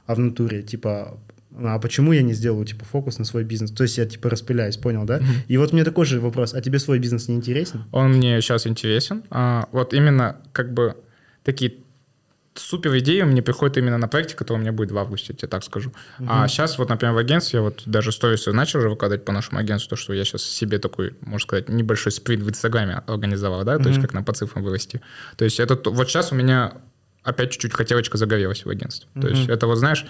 а в натуре, типа, а почему я не сделаю, типа, фокус на свой бизнес? То есть я, типа, распыляюсь, понял, да? И вот мне такой же вопрос, а тебе свой бизнес не интересен? Он мне сейчас интересен. Вот именно, как бы, такие супер идеи мне приходят именно на проекте, который у меня будет в августе, я тебе так скажу. А сейчас вот, например, в агентстве, я вот даже сторисы начал уже выкладывать по нашему агентству, то, что я сейчас себе такой, можно сказать, небольшой спринт в Инстаграме организовал, да, то есть как нам по цифрам вырасти. То есть это вот сейчас у меня опять чуть-чуть хотелочка загорелась в агентстве. То есть это вот, знаешь,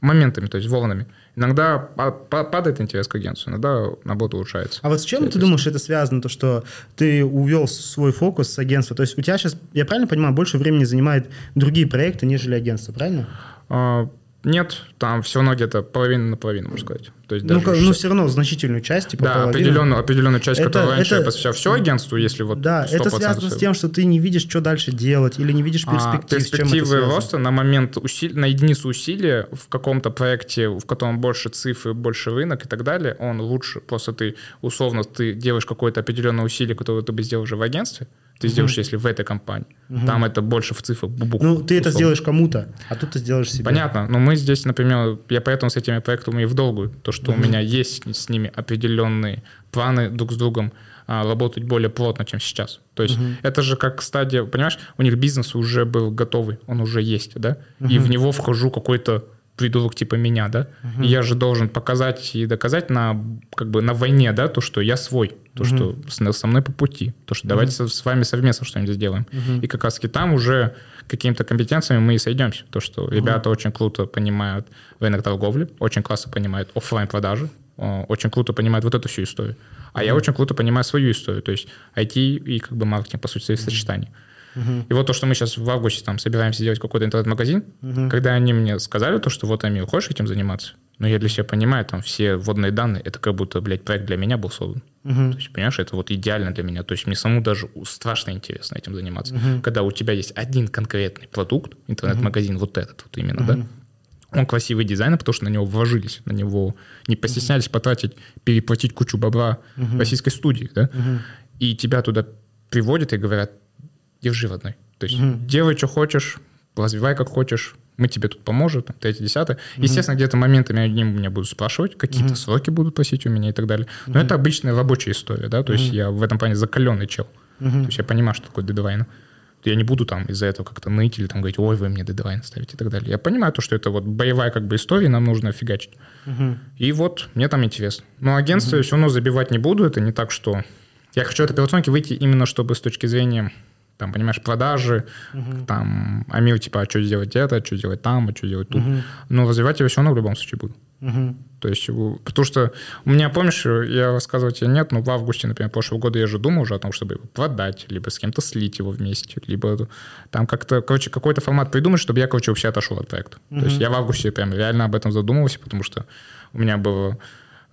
моментами, то есть волнами. Иногда падает интерес к агентству, иногда наоборот улучшается. А вот с чем ты думаешь, это связано, то, что ты увел свой фокус с агентства? То есть у тебя сейчас, я правильно понимаю, больше времени занимает другие проекты, нежели агентство, правильно? Нет, там все равно где-то половина на половину, можно сказать. То есть даже все равно значительную часть, типа, да, половину. определенную часть, которую раньше я посвящал все агентству, если вот 100%. Да, это связано с тем, что ты не видишь, что дальше делать, или не видишь перспектив. Перспективы роста на момент на единицу усилия в каком-то проекте, в котором больше цифр, больше рынок и так далее, он лучше. Просто ты, условно, ты делаешь какое-то определенное усилие, которое ты бы сделал уже в агентстве, ты сделаешь, если в этой компании. Там это больше в цифрах. Ну, ты это сделаешь кому-то, а тут ты сделаешь себе. Понятно. Но мы здесь, например, я поэтому с этими проектами и в долгую. То, что у меня есть с ними определенные планы друг с другом работать более плотно, чем сейчас. То есть это же как стадия, понимаешь, у них бизнес уже был готовый, он уже есть, да? И в него вхожу какой-то придурок типа меня, да? И я же должен показать и доказать на, как бы, на войне, да, то, что я свой, то, что со мной по пути, то, что давайте с вами совместно что-нибудь сделаем. И как раз там уже какими-то компетенциями мы и сойдемся. То, что ребята очень круто понимают рынок торговли, очень классно понимают оффлайн-продажи, очень круто понимают вот эту всю историю. А я очень круто понимаю свою историю, то есть IT и, как бы, маркетинг, по сути, сочетание. И вот то, что мы сейчас в августе там собираемся делать какой-то интернет-магазин, когда они мне сказали то, что вот, Амир, хочешь этим заниматься? Но я для себя понимаю, там все вводные данные, это как будто, блядь, проект для меня был создан. То есть, понимаешь, это вот идеально для меня. То есть мне самому даже страшно интересно этим заниматься. Когда у тебя есть один конкретный продукт, интернет-магазин, вот этот вот именно, да? Он красивый дизайн, потому что на него вложились, на него не постеснялись потратить, переплатить кучу бабла российской студии, да? И тебя туда приводят и говорят, держи в одной. То есть делай, что хочешь, развивай, как хочешь, мы тебе тут поможем, там, 3-10. Естественно, где-то моментами они меня будут спрашивать, какие-то сроки будут просить у меня и так далее. Но это обычная рабочая история, да, то есть я в этом плане закаленный чел. То есть я понимаю, что такое дедвайн. Я не буду там из-за этого как-то ныть или там говорить, ой, вы мне дедвайн ставите и так далее. Я понимаю то, что это вот боевая, как бы, история, нам нужно фигачить. И вот мне там интересно. Но агентство я все равно забивать не буду, это не так, что... Я хочу от операционки выйти именно, чтобы с точки зрения... Там, понимаешь, продажи, там, Амир, типа, а что сделать это, а что делать там, а что делать тут. Но развивать я все равно в любом случае буду. То есть, потому что у меня, помнишь, я рассказывал тебе, нет, но в августе, например, прошлого года я же думал уже о том, чтобы его продать, либо с кем-то слить его вместе, либо там как-то, короче, какой-то формат придумать, чтобы я, короче, вообще отошел от проекта. То есть я в августе прям реально об этом задумывался, потому что у меня было...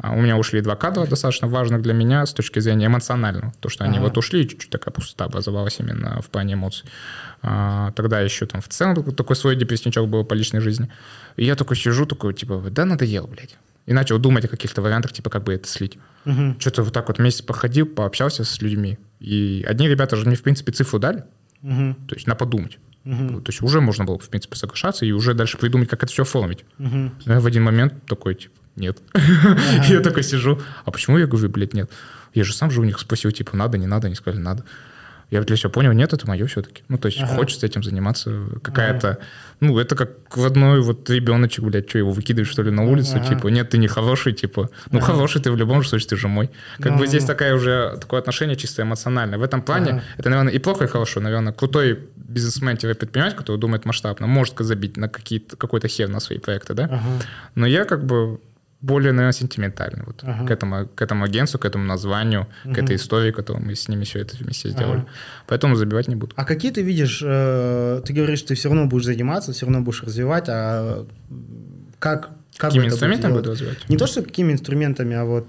У меня ушли два кадра достаточно важных для меня с точки зрения эмоционального. То, что они вот ушли, чуть-чуть такая пустота образовалась именно в плане эмоций. Тогда еще там в целом такой свой депрессничок был по личной жизни. И я такой сижу, такой, типа, да надоело, блядь. И начал думать о каких-то вариантах, типа, как бы это слить. Угу. Что-то вот так вот месяц походил, пообщался с людьми. И одни ребята же мне, в принципе, цифру дали. Угу. То есть надо подумать. Uh-huh. То есть уже можно было, в принципе, соглашаться и уже дальше придумать, как это все оформить. Uh-huh. Я в один момент такой, типа, нет. Uh-huh. Я такой сижу, а почему я говорю, блядь, нет? Я же сам же у них спросил, типа, надо, не надо, они сказали, надо. Я для себя понял, нет, это мое все-таки. Ну, то есть uh-huh. хочется этим заниматься. Какая-то, uh-huh. ну, это как родной вот ребеночек, блядь, что, его выкидываешь, что ли, на улицу? Uh-huh. Типа, нет, ты не хороший, типа, ну, uh-huh. хороший ты в любом случае, ты же мой. Как uh-huh. бы здесь такое отношение чисто эмоциональное. В этом плане uh-huh. это, наверное, и плохо, и хорошо. Наверное, крутой бизнесмен-предприниматель, который думает масштабно, может забить на какой-то хер на свои проекты, да? Uh-huh. Но я как бы более, наверное, сентиментальный вот, uh-huh. к этому агентству, к этому названию, uh-huh. к этой истории, которую мы с ними все это вместе сделали. Uh-huh. Поэтому забивать не буду. А какие ты видишь, ты говоришь, ты все равно будешь заниматься, все равно будешь развивать, а как какими инструментами буду развивать? Не то, что какими инструментами, а вот,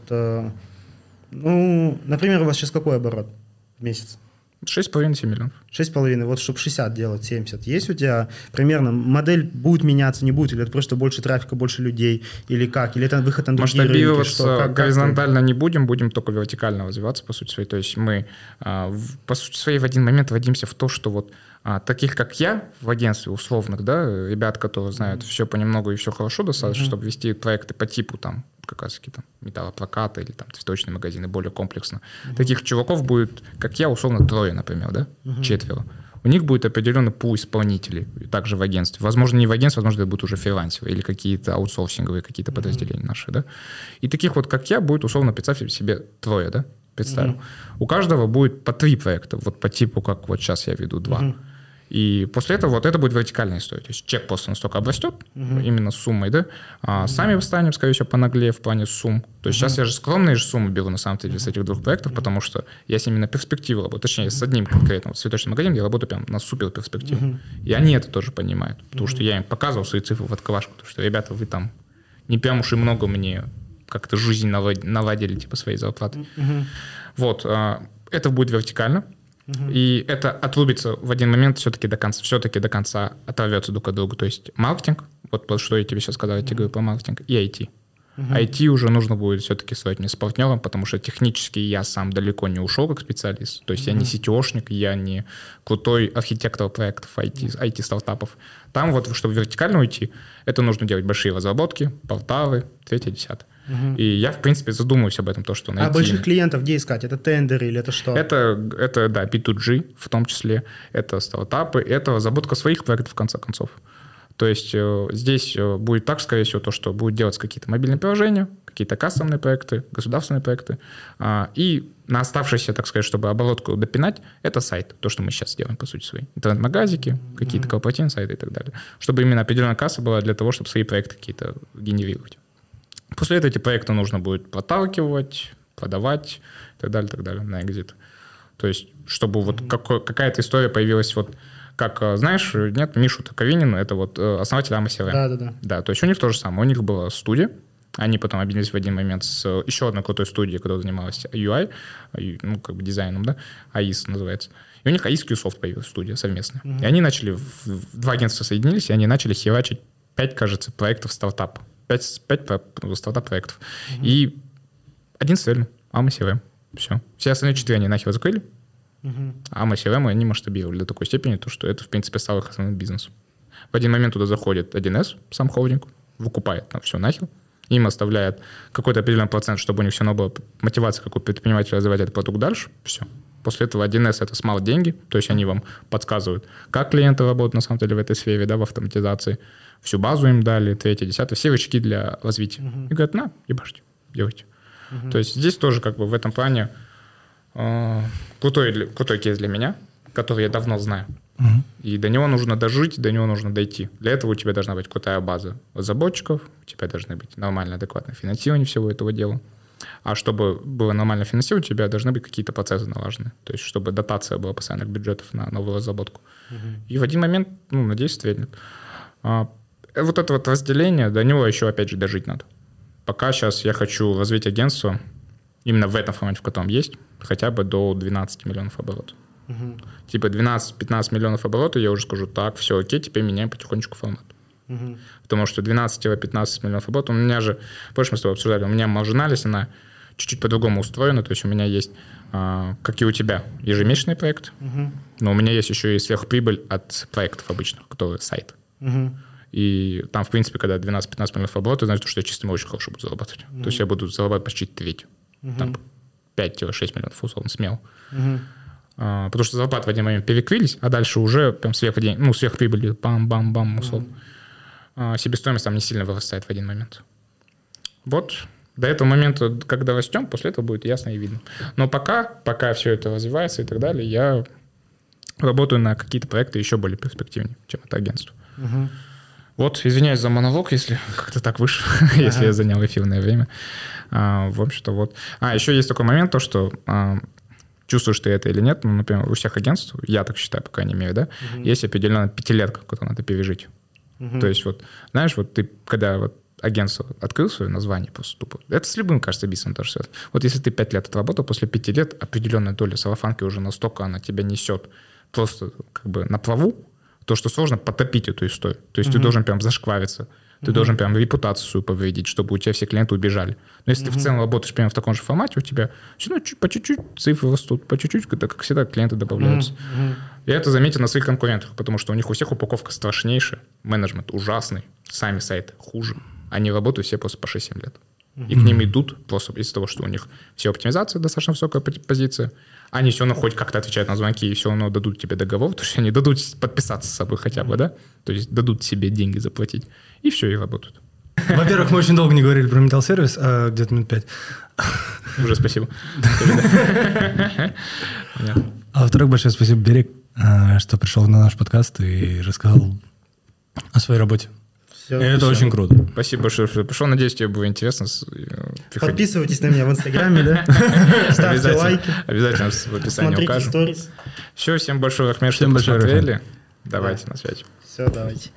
ну, например, у вас сейчас какой оборот в месяц? 6,5-7 миллионов. 6,5. Вот чтобы 60 делать, 70. Есть у тебя примерно модель будет меняться, не будет? Или это просто больше трафика, больше людей? Или как? Или это выход на другие рынки? Масштабироваться горизонтально не будем, будем только вертикально развиваться, по сути своей. То есть мы, по сути своей, в один момент вводимся в то, что вот таких, как я, в агентстве условных, да, ребят, которые знают mm-hmm. все понемногу и все хорошо достаточно, mm-hmm. чтобы вести проекты по типу там, как раз таки, там, металлопроката или там цветочные магазины более комплексно. Mm-hmm. Таких чуваков будет, как я, условно, трое, например, да, mm-hmm. четверо. У них будет определенный пул исполнителей, также в агентстве. Возможно, не в агентстве, возможно, это будут уже фрилансеры или какие-то аутсорсинговые какие-то mm-hmm. подразделения наши, да. И таких вот, как я, будет, условно, представьте себе, трое, да, представим. Mm-hmm. У каждого будет по 3 проекта, вот по типу, как вот сейчас я веду 2. Mm-hmm. И после этого вот это будет вертикальная история. То есть чек просто настолько обрастет, uh-huh. именно с суммой, да? Uh-huh. Сами встанем, скорее всего, понаглее в плане сумм. То есть uh-huh. сейчас я же скромные же суммы беру, на самом деле, с этих 2 проектов, uh-huh. потому что я с ними на перспективу работаю. Точнее, с одним конкретно, вот, с цветочным магазином я работаю прям на супер перспективу. Uh-huh. И они это тоже понимают. Потому uh-huh. что я им показывал свои цифры в открывашку. Потому что, ребята, вы там не прям уж и много мне как-то жизнь наладили, типа, своей зарплаты. Uh-huh. Вот. Это будет вертикально. Uh-huh. И это отрубится в один момент, все-таки до конца оторвется друг от друга. То есть маркетинг, вот про что я тебе сейчас сказал, я тебе говорю про маркетинг, и IT. Uh-huh. IT уже нужно будет все-таки строить мне с партнером, потому что технически я сам далеко не ушел как специалист. То есть uh-huh. я не CTO-шник, я не крутой архитектор проектов IT, uh-huh. IT-стартапов. Там вот, чтобы вертикально уйти, это нужно делать большие разработки, порталы, 3-10. Uh-huh. И я, в принципе, задумываюсь об этом, то, что найти. А больших клиентов где искать? Это тендеры или это что? Это да, B2G в том числе, это стартапы, это разработка своих проектов в конце концов. То есть здесь будет так, скорее всего, то, что будут делаться какие-то мобильные приложения, какие-то кастомные проекты, государственные проекты. И на оставшиеся, так сказать, чтобы оборотку допинать, это сайт, то, что мы сейчас делаем, по сути своей. Интернет-магазики, какие-то корпоративные сайты и так далее. Чтобы именно определенная касса была для того, чтобы свои проекты какие-то генерировать. После этого эти проекты нужно будет проталкивать, продавать и так далее, на экзит. То есть, чтобы вот какая-то история появилась, вот как, знаешь, нет, Мишу Токовинина, это вот основатель amoCRM. Да. Да, то есть у них то же самое. У них была студия, они потом объединились в один момент с еще одной крутой студией, которая занималась UI, ну, как бы дизайном, да, AIS называется. И у них AIS QSoft появилась студия совместная. Mm-hmm. И они начали, два агентства соединились, и они начали херачить 5, кажется, проектов стартапа. 5 стартап-проектов. Uh-huh. И один цель – amoCRM. Все. Все остальные 4 они нахер закрыли. Uh-huh. amoCRM они масштабировали до такой степени, то, что это, в принципе, стал их основным бизнесом. В один момент туда заходит 1С, сам холдинг, выкупает там все нахер. Им оставляет какой-то определенный процент, чтобы у них все равно была мотивация, как у предпринимателя, развивать этот продукт дальше. Все. После этого 1С – это smart деньги, то есть они вам подсказывают, как клиенты работают на самом деле в этой сфере, да, в автоматизации. Всю базу им дали, 3-10, все рычаги для развития. Uh-huh. И говорят, на, ебашьте, делайте. Uh-huh. То есть здесь тоже как бы в этом плане крутой кейс для меня, который я давно знаю. Uh-huh. И до него нужно дожить, до него нужно дойти. Для этого у тебя должна быть крутая база разработчиков, у тебя должны быть нормально, адекватное финансирование всего этого дела. А чтобы было нормально финансировать, у тебя должны быть какие-то процессы налажены. То есть, чтобы дотация была постоянных бюджетов на новую разработку. Uh-huh. И в один момент, ну, надеюсь, стрельнет. Вот это вот разделение, до него еще, опять же, дожить надо. Пока сейчас я хочу развить агентство именно в этом формате, в котором есть, хотя бы до 12 миллионов оборотов. Угу. Типа 12-15 миллионов оборотов, я уже скажу, так, все окей, теперь меняем потихонечку формат. Угу. Потому что 12-15 миллионов оборотов, у меня же, в прошлом мы с тобой обсуждали, у меня маржинальность, она чуть-чуть по-другому устроена, то есть у меня есть, как и у тебя, ежемесячный проект, угу. но у меня есть еще и сверхприбыль от проектов обычных, которые сайт. Угу. И там, в принципе, когда 12-15 миллионов оборотов, значит, что я чистым очень хорошо буду зарабатывать. Угу. То есть я буду зарабатывать почти треть, там 5-6 миллионов, условно, смело. Угу. Потому что зарплаты в один момент перекрылись, а дальше уже прям сверхприбыль, бам-бам-бам, условно. Себестоимость там не сильно вырастает в один момент. Вот до этого момента, когда растем, после этого будет ясно и видно. Но пока все это развивается и так далее, я работаю на какие-то проекты еще более перспективнее, чем это агентство. Угу. Вот, извиняюсь за монолог, если как-то так вышло, если я занял эфирное время. В общем-то, вот. Еще есть такой момент, то, что... Чувствуешь ты это или нет, ну, например, у всех агентств, я так считаю, по крайней мере, да, есть определенная пятилетка, которую надо пережить. То есть, вот, знаешь, вот ты, когда вот агентство открыл свое название просто тупо, это с любым, кажется, бизнесом тоже связано. Вот если ты 5 лет отработал, после 5 лет определенная доля сарафанки уже настолько она тебя несет просто как бы на плаву, то, что сложно потопить эту историю. То есть ты должен прям зашквариться, ты должен прям репутацию повредить, чтобы у тебя все клиенты убежали. Но если ты в целом работаешь прямо в таком же формате, у тебя все равно по чуть-чуть цифры растут, по чуть-чуть, как всегда, клиенты добавляются. Я это заметил на своих конкурентах, потому что у них у всех упаковка страшнейшая, менеджмент ужасный, сами сайты хуже. Они работают все просто по 6-7 лет. И к ним идут просто из-за того, что у них все оптимизация, достаточно высокая позиция. Они все равно хоть как-то отвечают на звонки и все равно дадут тебе договор, то есть они дадут подписаться с собой хотя бы, да? То есть дадут себе деньги заплатить, и все, и работают. Во-первых, мы очень долго не говорили про Метал-сервис, а где-то минут 5. Уже спасибо. А во-вторых, большое спасибо, Берик, что пришел на наш подкаст и рассказал о своей работе. Это очень круто. Спасибо большое, что пришел. Надеюсь, тебе было интересно. Подписывайтесь на меня в Инстаграме, да? Ставьте лайки. Обязательно в описании укажем. Все, всем большое, Ахмед, что посмотрели. Давайте на связи. Все, давайте.